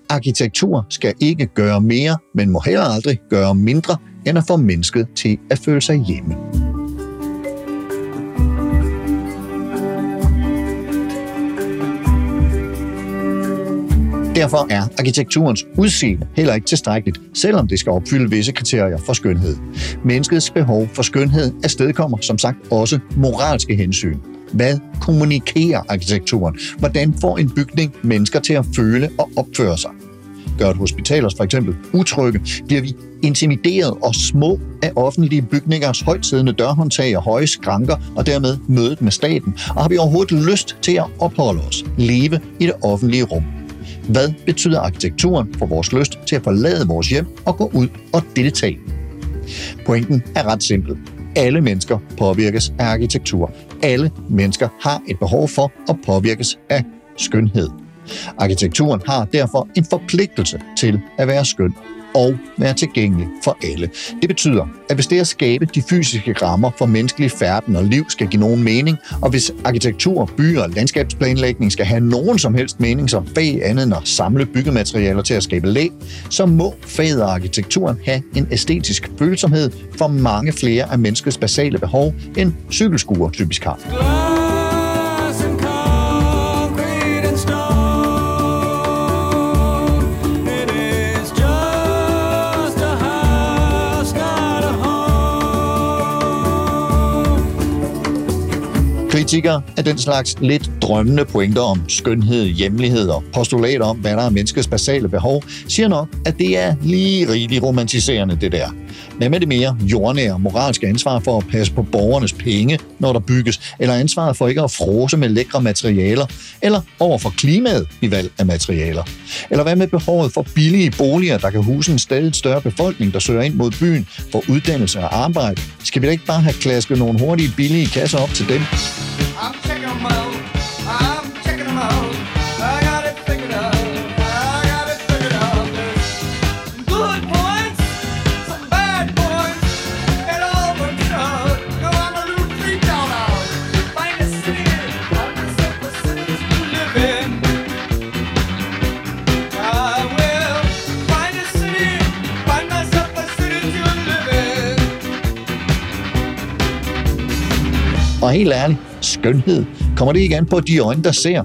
arkitektur skal ikke gøre mere, men må heller aldrig gøre mindre, end at få mennesket til at føle sig hjemme. Derfor er arkitekturens udseende heller ikke tilstrækkeligt, selvom det skal opfylde visse kriterier for skønhed. Menneskets behov for skønhed afstedkommer som sagt også moralske hensyn. Hvad kommunikerer arkitekturen? Hvordan får en bygning mennesker til at føle og opføre sig? Gør et hospital os for eksempel utrygge? Bliver vi intimideret og små af offentlige bygningers højtsiddende dørhåndtag og høje skranker og dermed mødet med staten? Og har vi overhovedet lyst til at opholde os, leve i det offentlige rum? Hvad betyder arkitekturen for vores lyst til at forlade vores hjem og gå ud og deltage? Pointen er ret simpel. Alle mennesker påvirkes af arkitektur. Alle mennesker har et behov for at påvirkes af skønhed. Arkitekturen har derfor en forpligtelse til at være skøn og være tilgængelig for alle. Det betyder, at hvis det at skabe de fysiske rammer for menneskelig færden og liv skal give nogen mening, og hvis arkitektur, byer og landskabsplanlægning skal have nogen som helst mening som fag andet end at samle byggematerialer til at skabe læ, så må faget og arkitekturen have en æstetisk følsomhed for mange flere af menneskets basale behov, end cykelskuer typisk har. Kritikere af den slags lidt drømmende pointer om skønhed, hjemlighed og postulater om, hvad der er menneskets basale behov, siger nok, at det er lige rigeligt romantiserende, det der. Hvad med det mere jordnære og moralske ansvar for at passe på borgernes penge, når der bygges, eller ansvaret for ikke at frose med lækre materialer, eller over for klimaet i valg af materialer? Eller hvad med behovet for billige boliger, der kan huse en stadig større befolkning, der søger ind mod byen for uddannelse og arbejde? Skal vi da ikke bare have klasket nogle hurtige, billige kasser op til dem? Og helt ærligt, skønhed kommer det ikke an på de øjne, der ser.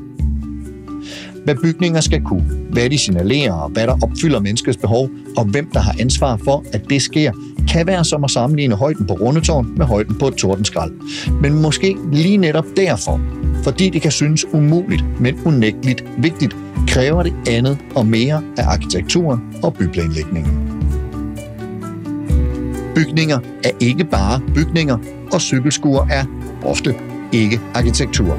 Hvad bygninger skal kunne, hvad de signalerer og hvad der opfylder menneskets behov, og hvem der har ansvar for, at det sker, kan være som at sammenligne højden på Rundetårn med højden på et tordenskrald. Men måske lige netop derfor, fordi det kan synes umuligt, men unægteligt vigtigt, kræver det andet og mere af arkitekturen og byplanlægningen. Bygninger er ikke bare bygninger, og cykelskuer er ofte ikke arkitektur.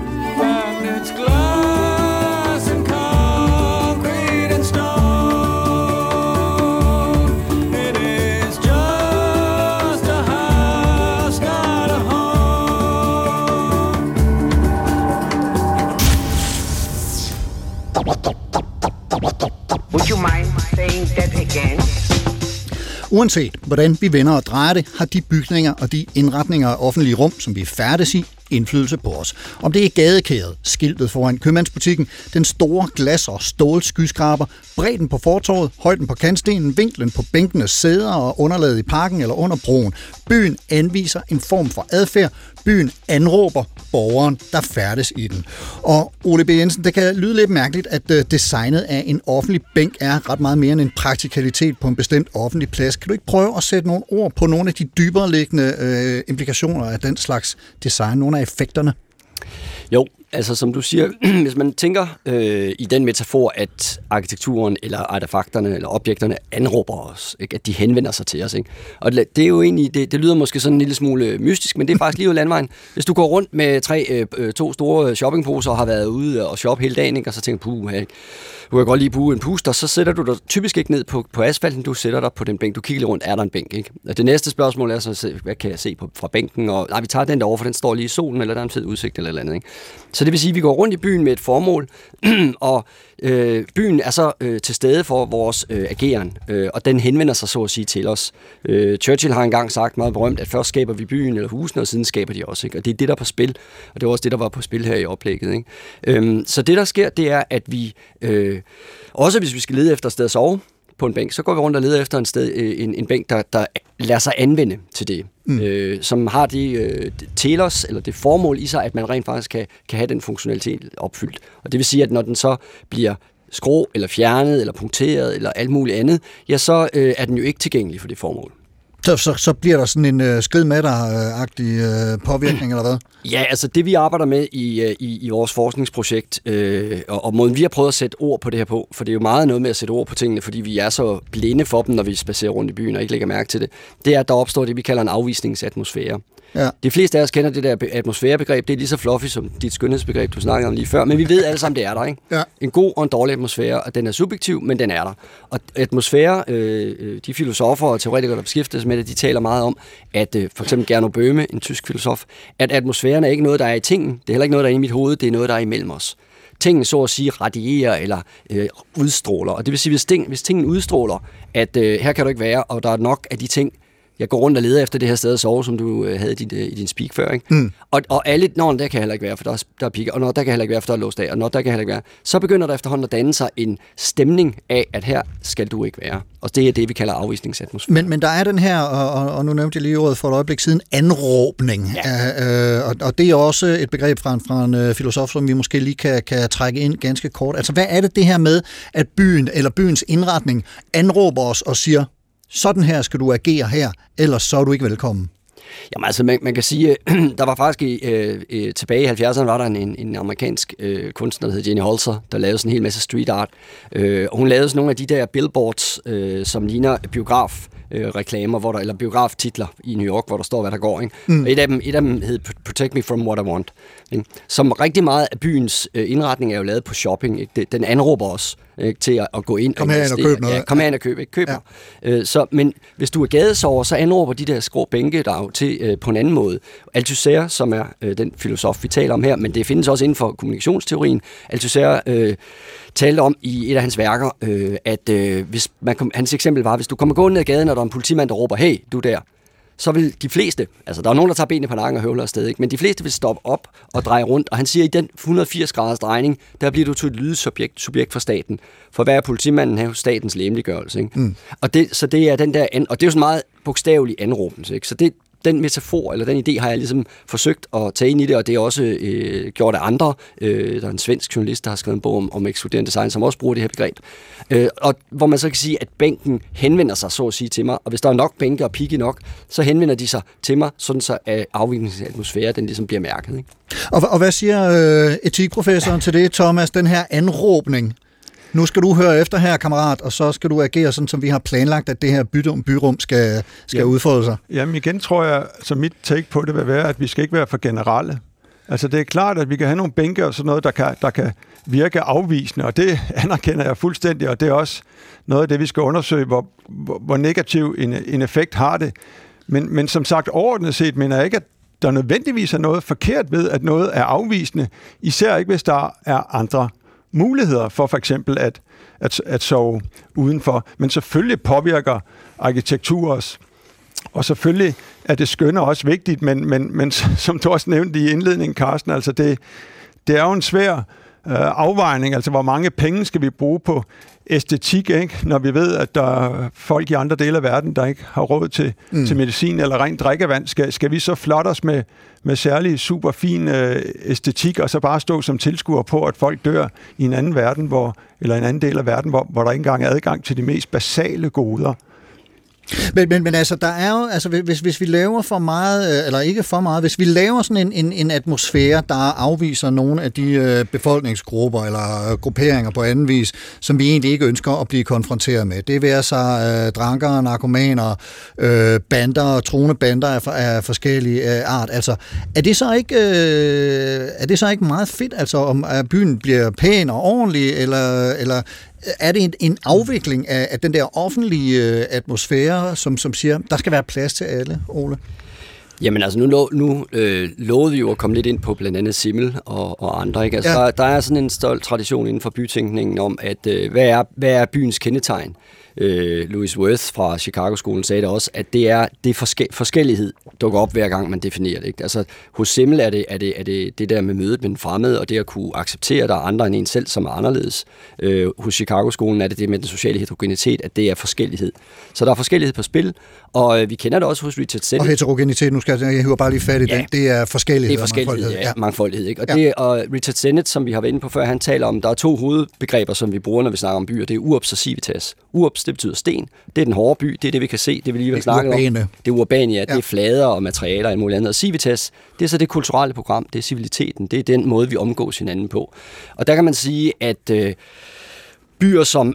Would you mind saying that again? Uanset hvordan vi vender og drejer det, har de bygninger og de indretninger af offentlige rum, som vi færdes i, indflydelse på os. Om det er gadekæret, skiltet foran købmandsbutikken, den store glas- og stålskyskraber, bredden på fortovet, højden på kantstenen, vinklen på bænkenes sæder og underlaget i parken eller under broen. Byen anviser en form for adfærd. Byen anråber borgeren, der færdes i den. Og Ole B. Jensen, det kan lyde lidt mærkeligt, at designet af en offentlig bænk er ret meget mere end en praktikalitet på en bestemt offentlig plads. Kan du ikke prøve at sætte nogle ord på nogle af de dybereliggende implikationer af den slags design, nogle af effekterne? Jo, altså som du siger, hvis man tænker i den metafor, at arkitekturen eller artefakterne eller objekterne anråber os, ikke? At de henvender sig til os. Ikke? Og det er jo egentlig, det lyder måske sådan en lille smule mystisk, men det er faktisk lige ud landvejen. Hvis du går rundt med to store shoppingposer og har været ude og shoppe hele dagen, ikke? Og så tænker du, du kan godt lige bruge en puster, så sætter du dig typisk ikke ned på asfalten, du sætter dig på den bænk, du kigger rundt, er der en bænk? Ikke? Og det næste spørgsmål er så, hvad kan jeg se fra bænken? Og nej, vi tager den derovre, for den står lige i solen, eller der er en fed udsigt eller andet. Ikke? Så det vil sige, at vi går rundt i byen med et formål, og byen er så til stede for vores ageren, og den henvender sig så at sige til os. Churchill har engang sagt meget berømt, at først skaber vi byen eller husene, og siden skaber de også. Ikke? Og det er det, der er på spil, og det var også det, der var på spil her i oplægget. Ikke? Så det, der sker, det er, at vi, også hvis vi skal lede efter et sted at sove på en bænk, så går vi rundt og leder efter en bænk, der lader sig anvende til det. Som har det telos, eller det formål i sig, at man rent faktisk kan have den funktionalitet opfyldt. Og det vil sige, at når den så bliver skrå, eller fjernet, eller punkteret, eller alt muligt andet, ja, så er den jo ikke tilgængelig for det formål. Så bliver der sådan en skridmatter-agtig påvirkning, eller hvad? Ja, altså det vi arbejder med i vores forskningsprojekt, og måden vi har prøvet at sætte ord på det her på, for det er jo meget noget med at sætte ord på tingene, fordi vi er så blinde for dem, når vi spacerer rundt i byen og ikke lægger mærke til det, det er, at der opstår det, vi kalder en afvisningsatmosfære. Ja. De fleste af os kender det der atmosfærebegreb, det er lige så fluffy som dit skønhedsbegreb, du snakkede om lige før, men vi ved alle sammen, det er der, ikke? Ja. En god og en dårlig atmosfære, og den er subjektiv, men den er der. Og atmosfære, de filosofer og teoretikere, der beskæftiger med det, de taler meget om, at for eksempel Gernot Böhme, en tysk filosof, at atmosfæren er ikke noget, der er i tingen, det er heller ikke noget, der er i mit hoved, det er noget, der er imellem os. Tingen så at sige radierer eller udstråler, og det vil sige, hvis tingen udstråler, at her kan du ikke være, og der er nok af de ting, jeg går rundt og leder efter det her sted at sove, som du havde i din speak før, ikke? Mm. Og alle, når der kan heller ikke være, for der er pikker, og når der kan heller ikke være, for der er låst af, og når der kan heller ikke være, så begynder der efterhånden at danne sig en stemning af, at her skal du ikke være. Og det er det, vi kalder afvisningsatmosfære. Men der er den her, og nu nævnte jeg lige ordet for et øjeblik siden, anråbning. Ja. Og det er også et begreb fra en filosof, som vi måske lige kan trække ind ganske kort. Altså, hvad er det her med, at byen eller byens indretning anråber os og siger, sådan her skal du agere her, ellers så er du ikke velkommen. Jamen altså, man kan sige, der var faktisk tilbage i 70'erne, var der en amerikansk kunstner, der hed Jenny Holzer, der lavede sådan en hel masse street art. Og hun lavede sådan nogle af de der billboards, som ligner biografreklamer, eller biograftitler i New York, hvor der står, hvad der går. Ikke? Mm. Et af dem hed Protect Me From What I Want. Ikke? Som rigtig meget af byens indretning er jo lavet på shopping. Ikke? Den anråber os, ikke, til at gå ind. Kom her ind og køb noget. Ja, kom her ind og køb, ikke? Køb mig. Ja. Men hvis du er gadesover, så anråber de der skrå bænke der jo til på en anden måde. Althusser, som er den filosof, vi taler om her, men det findes også inden for kommunikationsteorien. Althusser talte om i et af hans værker, at hans eksempel var, hvis du kommer gå ned ad gaden, og der er en politimand, der råber, hey, du der, så vil de fleste, altså der er nogen, der tager benene på nakken og høvler afsted, ikke? Men de fleste vil stoppe op og dreje rundt, og han siger, at i den 180-graders drejning, der bliver du til et lydsubjekt for staten. For hvad er politimanden her? Statens lemliggørelse, ikke? Mm. Så det er den der, og det er jo sådan meget bogstavelig anråbelse, ikke? Så det den metafor, eller den idé, har jeg ligesom forsøgt at tage ind i det, og det er også gjort af andre. Der er en svensk journalist, der har skrevet en bog om ekskluderende design, som også bruger det her begreb. Og hvor man så kan sige, at bænken henvender sig, så at sige, til mig, og hvis der er nok bænke og pigge nok, så henvender de sig til mig, sådan så afviklingsatmosfære, den ligesom bliver mærket. Ikke? Og hvad siger etikprofessoren til det, Thomas, den her anråbning? Nu skal du høre efter her, kammerat, og så skal du agere sådan, som vi har planlagt, at det her byrum skal udfolde sig. Jamen igen tror jeg, så mit take på det vil være, at vi skal ikke være for generelle. Altså det er klart, at vi kan have nogle bænke og sådan noget, der kan virke afvisende, og det anerkender jeg fuldstændig, og det er også noget af det, vi skal undersøge, hvor negativ en effekt har det. Men som sagt, overordnet set mener jeg ikke, at der nødvendigvis er noget forkert ved, at noget er afvisende, især ikke hvis der er andre muligheder for eksempel at sove udenfor, men selvfølgelig påvirker arkitektur os. Og selvfølgelig er det skønne også vigtigt, men som du også nævnte i indledningen, Carsten, altså det er jo en svær afvejning, altså hvor mange penge skal vi bruge på æstetik, ikke? Når vi ved, at der er folk i andre dele af verden, der ikke har råd til medicin eller rent drikkevand. Skal vi så flotte os med særlig super fin æstetik, og så bare stå som tilskuer på, at folk dør i en anden verden, eller en anden del af verden, hvor der ikke engang er adgang til de mest basale goder? Men altså, der er jo, altså, hvis vi laver for meget, eller ikke for meget, hvis vi laver sådan en atmosfære, der afviser nogle af de befolkningsgrupper eller grupperinger på anden vis, som vi egentlig ikke ønsker at blive konfronteret med. Det vil sig drankere, narkomaner, bander, truende bander af forskellige art. Altså, er det så ikke meget fedt, altså, om byen bliver pæn og ordentlig, eller er det en afvikling af den der offentlige atmosfære, som siger, der skal være plads til alle, Ole? Jamen altså, nu lovede vi jo at komme lidt ind på blandt andet Simmel og andre, ikke? Altså, ja. der er sådan en stolt tradition inden for bytænkningen om, at hvad er byens kendetegn? Louis Wirth fra Chicago Skolen sagde det også, at forskellighed dukker op hver gang man definerer det, ikke? Altså hos Simmel er det der med mødet med den fremmede og det at kunne acceptere, at der er andre end en selv, som er anderledes. Hos Chicago Skolen er det med den sociale heterogenitet, at det er forskellighed. Så der er forskellighed på spil, og vi kender det også hos Richard Sennett. Og heterogenitet, jeg hiver bare lige fat i den, det er forskellighed. Det er forskellighed, mangfoldighed. Ja, mangfoldighed, ikke? Og Richard Sennett, som vi har været inde på før, han taler om, der er to hovedbegreber, som vi bruger, når vi snakker om byer. Det er uobsersivitas. Det betyder sten. Det er den hårde by. Det er det, vi kan se. Det, vi lige har snakket om. Det er urbane. Ja. Det er flader og materialer og muligt andet. Og civitas, det er så det kulturelle program. Det er civiliteten. Det er den måde, vi omgås hinanden på. Og der kan man sige, at byer, som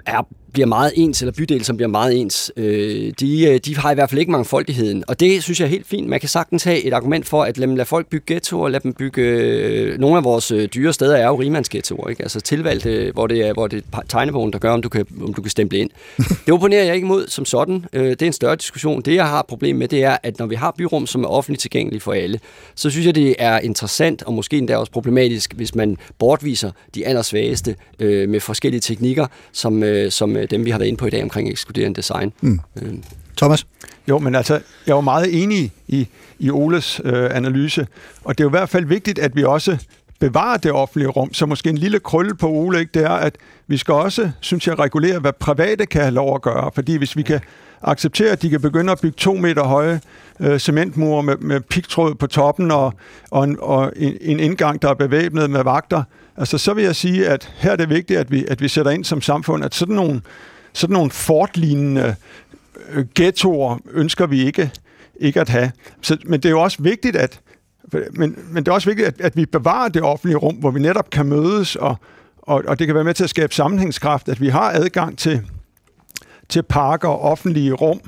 bliver meget ens, eller bydele, som bliver meget ens, de har i hvert fald ikke mangfoldigheden. Og det synes jeg er helt fint. Man kan sagtens have et argument for, at lad folk bygge ghettoer, lad dem bygge... Nogle af vores dyre steder er jo rimandsghettoer, ikke? Altså tilvalgte, hvor det er tegnebogen, der gør, om du kan stemple ind. Det opponerer jeg ikke imod som sådan. Det er en større diskussion. Det, jeg har et problem med, det er, at når vi har byrum, som er offentligt tilgængelige for alle, så synes jeg, det er interessant, og måske endda også problematisk, hvis man bortviser de allersvageste med forskellige teknikker, som dem, vi har været inde på i dag omkring ekskluderende design. Mm. Thomas? Jo, men altså, jeg var meget enig i Oles analyse, og det er jo i hvert fald vigtigt, at vi også bevarer det offentlige rum, så måske en lille krølle på Ole, ikke? Det er, at vi skal også, synes jeg, regulere, hvad private kan have lov at gøre, fordi hvis vi kan acceptere, at de kan begynde at bygge 2 meter høje cementmure med pigtråd på toppen og en indgang, der er bevæbnet med vagter, altså så vil jeg sige, at her er det vigtigt, at vi sætter ind som samfund, at sådan nogle fortlignende ghettoer ønsker vi ikke at have. Så, men det er jo også vigtigt, at vi bevarer det offentlige rum, hvor vi netop kan mødes, og det kan være med til at skabe sammenhængskraft, at vi har adgang til parker og offentlige rum,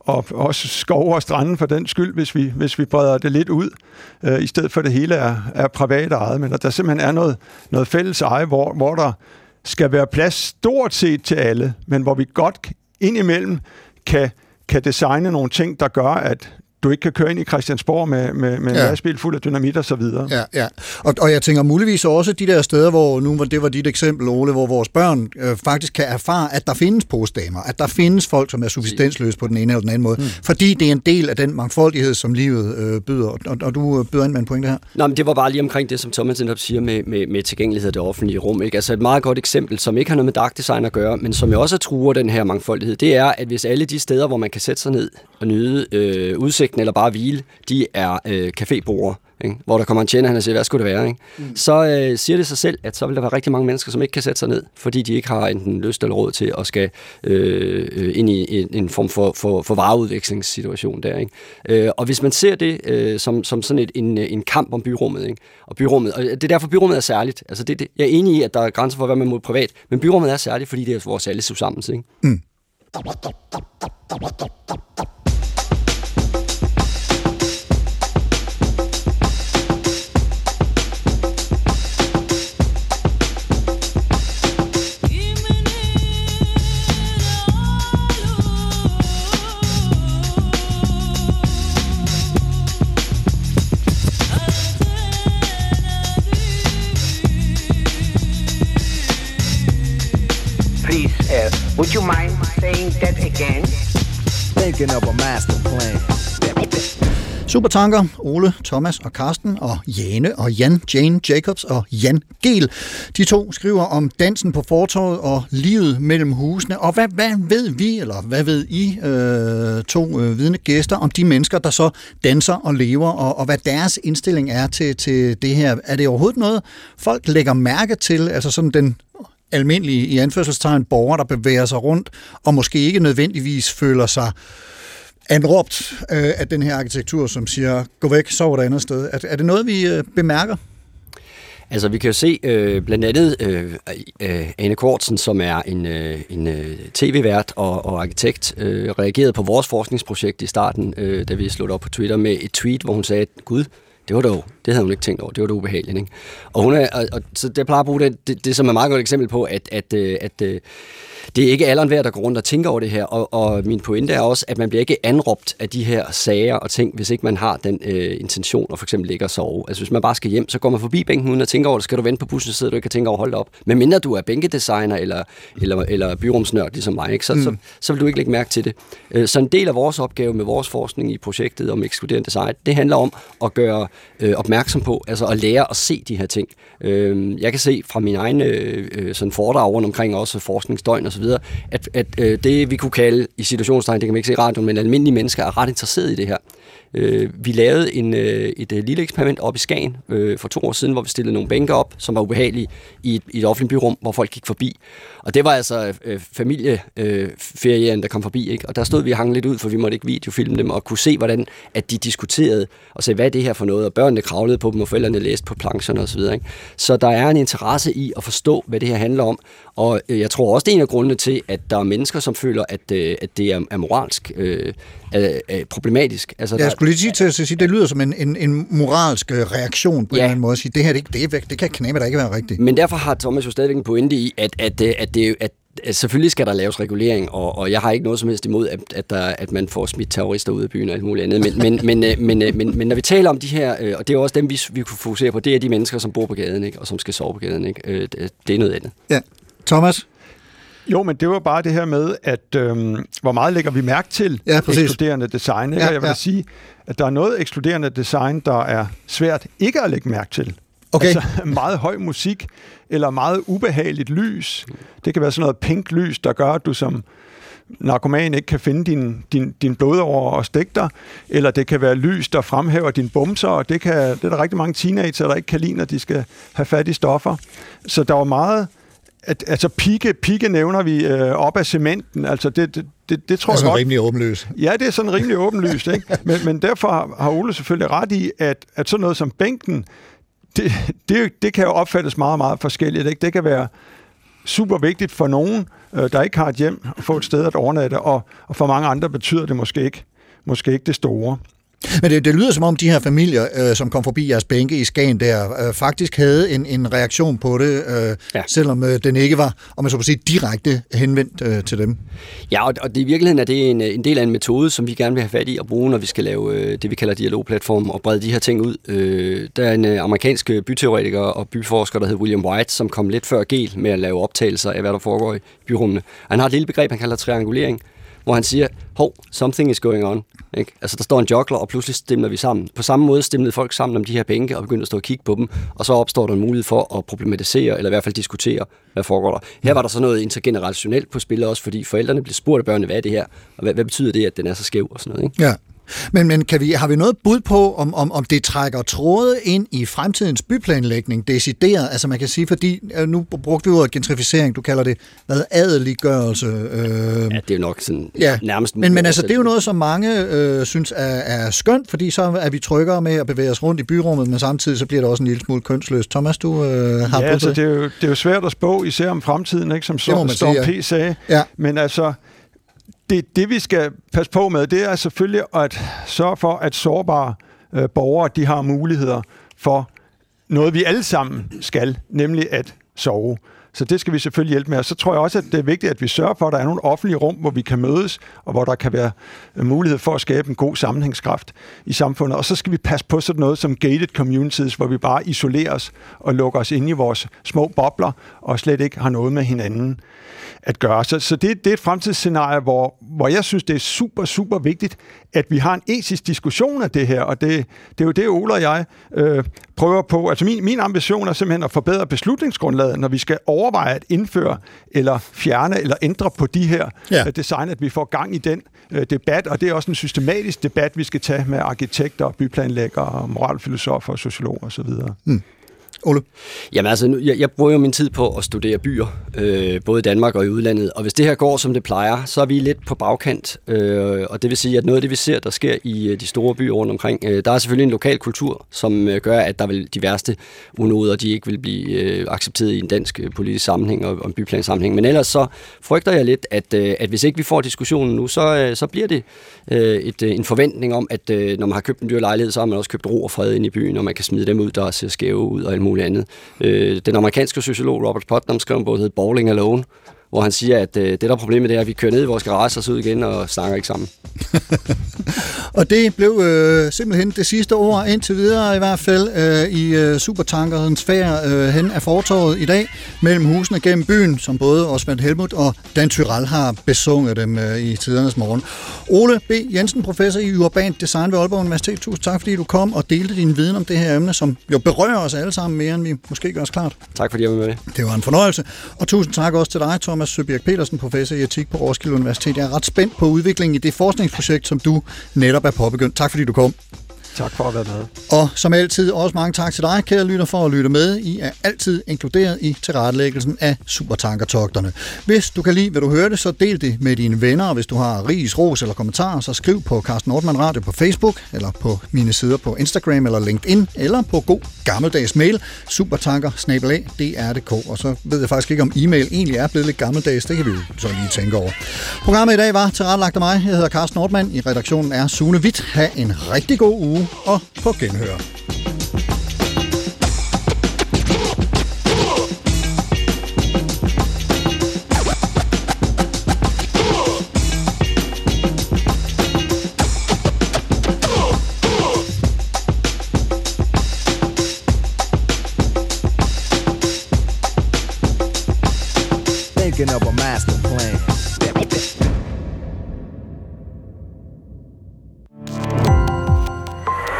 og også skove og strande for den skyld, hvis vi breder det lidt ud, i stedet for det hele er privat ejet. Men der simpelthen er noget fælles eje, hvor der skal være plads stort set til alle, men hvor vi godt indimellem kan designe nogle ting, der gør, at du ikke kan køre ind i Christiansborg med en lastbil fuld af dynamit og så videre. Ja, ja. Og jeg tænker muligvis også de der steder, hvor nu det var dit eksempel, Ole, hvor vores børn faktisk kan erfare, at der findes postdamer, at der findes folk, som er subsistensløse på den ene eller den anden måde, fordi det er en del af den mangfoldighed, som livet byder, og du byder ind med en pointe her. Nej, men det var bare lige omkring det, som Thomas netop siger med tilgængelighed af det offentlige rum, ikke? Altså et meget godt eksempel, som ikke har noget med dark design at gøre, men som jo også truer den her mangfoldighed, det er, at hvis alle de steder, hvor man kan sætte sig ned og nyde udsigt eller bare hvile, de er cafébordere, ikke? Hvor der kommer en tjener, han siger, hvad skulle det være? Ikke? Mm. Så siger det sig selv, at så vil der være rigtig mange mennesker, som ikke kan sætte sig ned, fordi de ikke har enten lyst eller råd til at skal ind i en form for vareudvekslingssituation der. Ikke? Og hvis man ser det som sådan en kamp om byrummet, ikke? Og det er derfor, byrummet er særligt. Altså det, jeg er enig i, at der er grænser for, hvad man må privat, men byrummet er særligt, fordi det er vores alle sammen. Ikke? Mm. Would you mind saying that again? Thinking of a master plan. Supertanker, Ole, Thomas og Carsten og Jane og Jane Jacobs og Jan Gehl. De to skriver om dansen på fortovet og livet mellem husene. Og hvad ved vi, eller hvad ved I to vidne gæster om de mennesker, der så danser og lever, og hvad deres indstilling er til det her? Er det overhovedet noget, folk lægger mærke til, altså sådan den almindelige, i anførselstegn, borgere, der bevæger sig rundt, og måske ikke nødvendigvis føler sig anråbt af den her arkitektur, som siger, gå væk, sov et andet sted. Er det noget, vi bemærker? Altså, vi kan jo se blandt andet Anne Kortsen, som er en tv-vært og arkitekt, reagerede på vores forskningsprojekt i starten, da vi slog op på Twitter med et tweet, hvor hun sagde, gud, det havde hun ikke tænkt over, det var da ubehageligt. Ikke? Og hun er, og så jeg plejer at bruge det som er et meget godt eksempel på, at det er ikke alderen værd, der går rundt og tænker over det her, og min pointe er også, at man bliver ikke anråbt af de her sager og ting, hvis ikke man har den intention at for eksempel ligge og sove. Altså hvis man bare skal hjem, så går man forbi bænken uden at tænke over det, skal du vente på bussen, så sidder du ikke og tænker over, hold op. Men mindre du er bænkedesigner eller byrumsnørd ligesom mig, ikke? Så vil du ikke lægge mærke til det. Så en del af vores opgave med vores forskning i projektet om ekskluderende design, det handler om at gøre opmærksom på, altså at lære at se de her ting. Jeg kan se fra min egen sådan foredrag rundt omkring også forskningsdøgn og så videre, at det vi kunne kalde i situationstegn, det kan man ikke se i radioen, men almindelige mennesker er ret interesserede i det her. Vi lavede et lille eksperiment op i Skagen for 2 år siden, hvor vi stillede nogle bænker op, som var ubehagelige i et offentligt byrum, hvor folk gik forbi. Og det var altså familieferien, der kom forbi, ikke? Og der stod vi og hang lidt ud, for vi måtte ikke videofilme dem, og kunne se, hvordan at de diskuterede og sagde, hvad er det her for noget? Og børnene kravlede på dem, og forældrene læste på plancherne osv. Så der er en interesse i at forstå, hvad det her handler om. Og jeg tror også, det er en af grundene til, at der er mennesker, som føler, at det er moralsk problematisk. Altså, jeg skulle lige sige, det lyder som en moralsk reaktion på en eller anden måde. At sige, det her det kan knæbe, der ikke være rigtigt. Men derfor har Thomas jo stadigvæk en pointe i, at selvfølgelig skal der laves regulering, og jeg har ikke noget som helst imod, at man får smidt terrorister ud af byen og alt muligt andet. Men når vi taler om de her, og det er også dem, vi kunne fokusere på, det er de mennesker, som bor på gaden, ikke? Og som skal sove på gaden. Ikke? Det er noget andet. Ja. Thomas? Jo, men det var bare det her med, at hvor meget lægger vi mærke til ekskluderende design. Ikke? Ja, jeg vil sige, at der er noget ekskluderende design, der er svært ikke at lægge mærke til. Okay. Altså meget høj musik, eller meget ubehageligt lys. Det kan være sådan noget pink lys, der gør, at du som narkoman ikke kan finde din blodåre og stikke dig. Eller det kan være lys, der fremhæver dine bumser, og det er der rigtig mange teenager, der ikke kan lide, når de skal have fat i stoffer. Så der var meget... Altså pigge nævner vi op af cementen, altså det tror jeg godt. Det er sådan rimelig åbenløst. Ja, det er sådan rimelig åbenløst, ikke? Men derfor har Ole selvfølgelig ret i, at sådan noget som bænken, det kan jo opfattes meget, meget forskelligt, ikke? Det kan være super vigtigt for nogen, der ikke har et hjem, at få et sted at overnatte, og for mange andre betyder det måske ikke det store. Men det lyder som om de her familier, som kom forbi jeres bænke i Skagen der, faktisk havde en reaktion på det, selvom den ikke var, om man så må sige, direkte henvendt til dem. Ja, og det, i virkeligheden er det en del af en metode, som vi gerne vil have fat i at bruge, når vi skal lave det, vi kalder dialogplatform, og brede de her ting ud. Der er en amerikansk byteoretiker og byforsker, der hedder William White, som kom lidt før Gehl med at lave optagelser af, hvad der foregår i byrummene. Han har et lille begreb, han kalder triangulering, hvor han siger, something is going on. Ikke? Altså, der står en jokler, og pludselig stemmer vi sammen. På samme måde stemlede folk sammen om de her bænke, og begyndte at stå og kigge på dem, og så opstår der en mulighed for at problematisere, eller i hvert fald diskutere, hvad foregår der. Her var der så noget intergenerationelt på spil, også fordi forældrene blev spurgt af børnene, hvad er det her, og hvad betyder det, at den er så skæv, og sådan noget, ikke? Ja. Men har vi noget bud på, om det trækker tråde ind i fremtidens byplanlægning, decideret, altså man kan sige, fordi nu brugte vi ordet gentrificering, du kalder det, hvad, adeliggørelse? Ja, det er jo nok sådan nærmest... Men altså, det er jo noget, som mange synes er skønt, fordi så er vi tryggere med at bevæge os rundt i byrummet, men samtidig så bliver det også en lille smule kønsløst. Thomas, du har bud til? Det er jo svært at spå, især om fremtiden, ikke, som Storm P. sagde, men altså... Det vi skal passe på med, det er selvfølgelig at sørge for, at sårbare borgere, de har muligheder for noget, vi alle sammen skal, nemlig at sove. Så det skal vi selvfølgelig hjælpe med. Og så tror jeg også, at det er vigtigt, at vi sørger for, at der er nogle offentlige rum, hvor vi kan mødes, og hvor der kan være mulighed for at skabe en god sammenhængskraft i samfundet. Og så skal vi passe på sådan noget som gated communities, hvor vi bare isolerer os og lukker os ind i vores små bobler, og slet ikke har noget med hinanden at gøre. Så det er et fremtidsscenarie, hvor jeg synes, det er super, super vigtigt, at vi har en etisk diskussion af det her, og det er jo det, Ole og jeg prøver på. Altså min ambition er simpelthen at forbedre beslutningsgrundlaget, når vi skal overveje at indføre, eller fjerne, eller ændre på de her design, at vi får gang i den debat, og det er også en systematisk debat, vi skal tage med arkitekter, byplanlæggere, moralfilosofer, sociologer osv. Ole? Jamen altså, jeg bruger jo min tid på at studere byer, både i Danmark og i udlandet, og hvis det her går, som det plejer, så er vi lidt på bagkant, og det vil sige, at noget af det, vi ser, der sker i de store byer rundt omkring, der er selvfølgelig en lokal kultur, som gør, at der vil de værste unoder, de ikke vil blive accepteret i en dansk politisk sammenhæng og en byplansammenhæng, men ellers så frygter jeg lidt, at hvis ikke vi får diskussionen nu, så bliver det en forventning om, at når man har købt en dyr lejlighed, så har man også købt ro og fred ind i byen, og man kan smide dem ud, der ser skæve ud og alt muligt andet. Den amerikanske sociolog Robert Putnam skrev en bog, der hedder Bowling Alone, hvor han siger, at det der problemet er, at vi kører ned i vores garage og så ud igen og snakker ikke sammen. Og det blev simpelthen det sidste år indtil videre i hvert fald i Supertankerens færd hen af fortorvet i dag mellem husene gennem byen, som både Osvald Helmut og Dan Tyrell har besunget dem i tidernes morgen. Ole B. Jensen, professor i urbant design ved Aalborg Universitet. Tusind tak, fordi du kom og delte din viden om det her emne, som jo berører os alle sammen mere, end vi måske gør os klart. Tak fordi jeg var med. Det var en fornøjelse. Og tusind tak også til dig, Thomas Søbirk Petersen, professor i etik på Roskilde Universitet. Jeg er ret spændt på udviklingen i det forskningsprojekt, som du netop er påbegyndt. Tak fordi du kom. Tak for at være med. Og som altid også mange tak til dig, kære lytter, for at lytte med. I er altid inkluderet i tilrettelæggelsen af Supertankertogterne. Hvis du kan lide, hvad du hørte, så del det med dine venner, og hvis du har ris, ros eller kommentarer, så skriv på Carsten Ortmann Radio på Facebook, eller på mine sider på Instagram eller LinkedIn, eller på god gammeldags mail, supertanker@dr.dk. Og så ved jeg faktisk ikke, om e-mail egentlig er blevet lidt gammeldags, det kan vi så lige tænke over. Programmet i dag var tilrettelagt af mig. Jeg hedder Carsten Ortmann, i redaktionen er Sune Witt. Ha' en rigtig god uge. Og på genhør. Thinking of a master plan.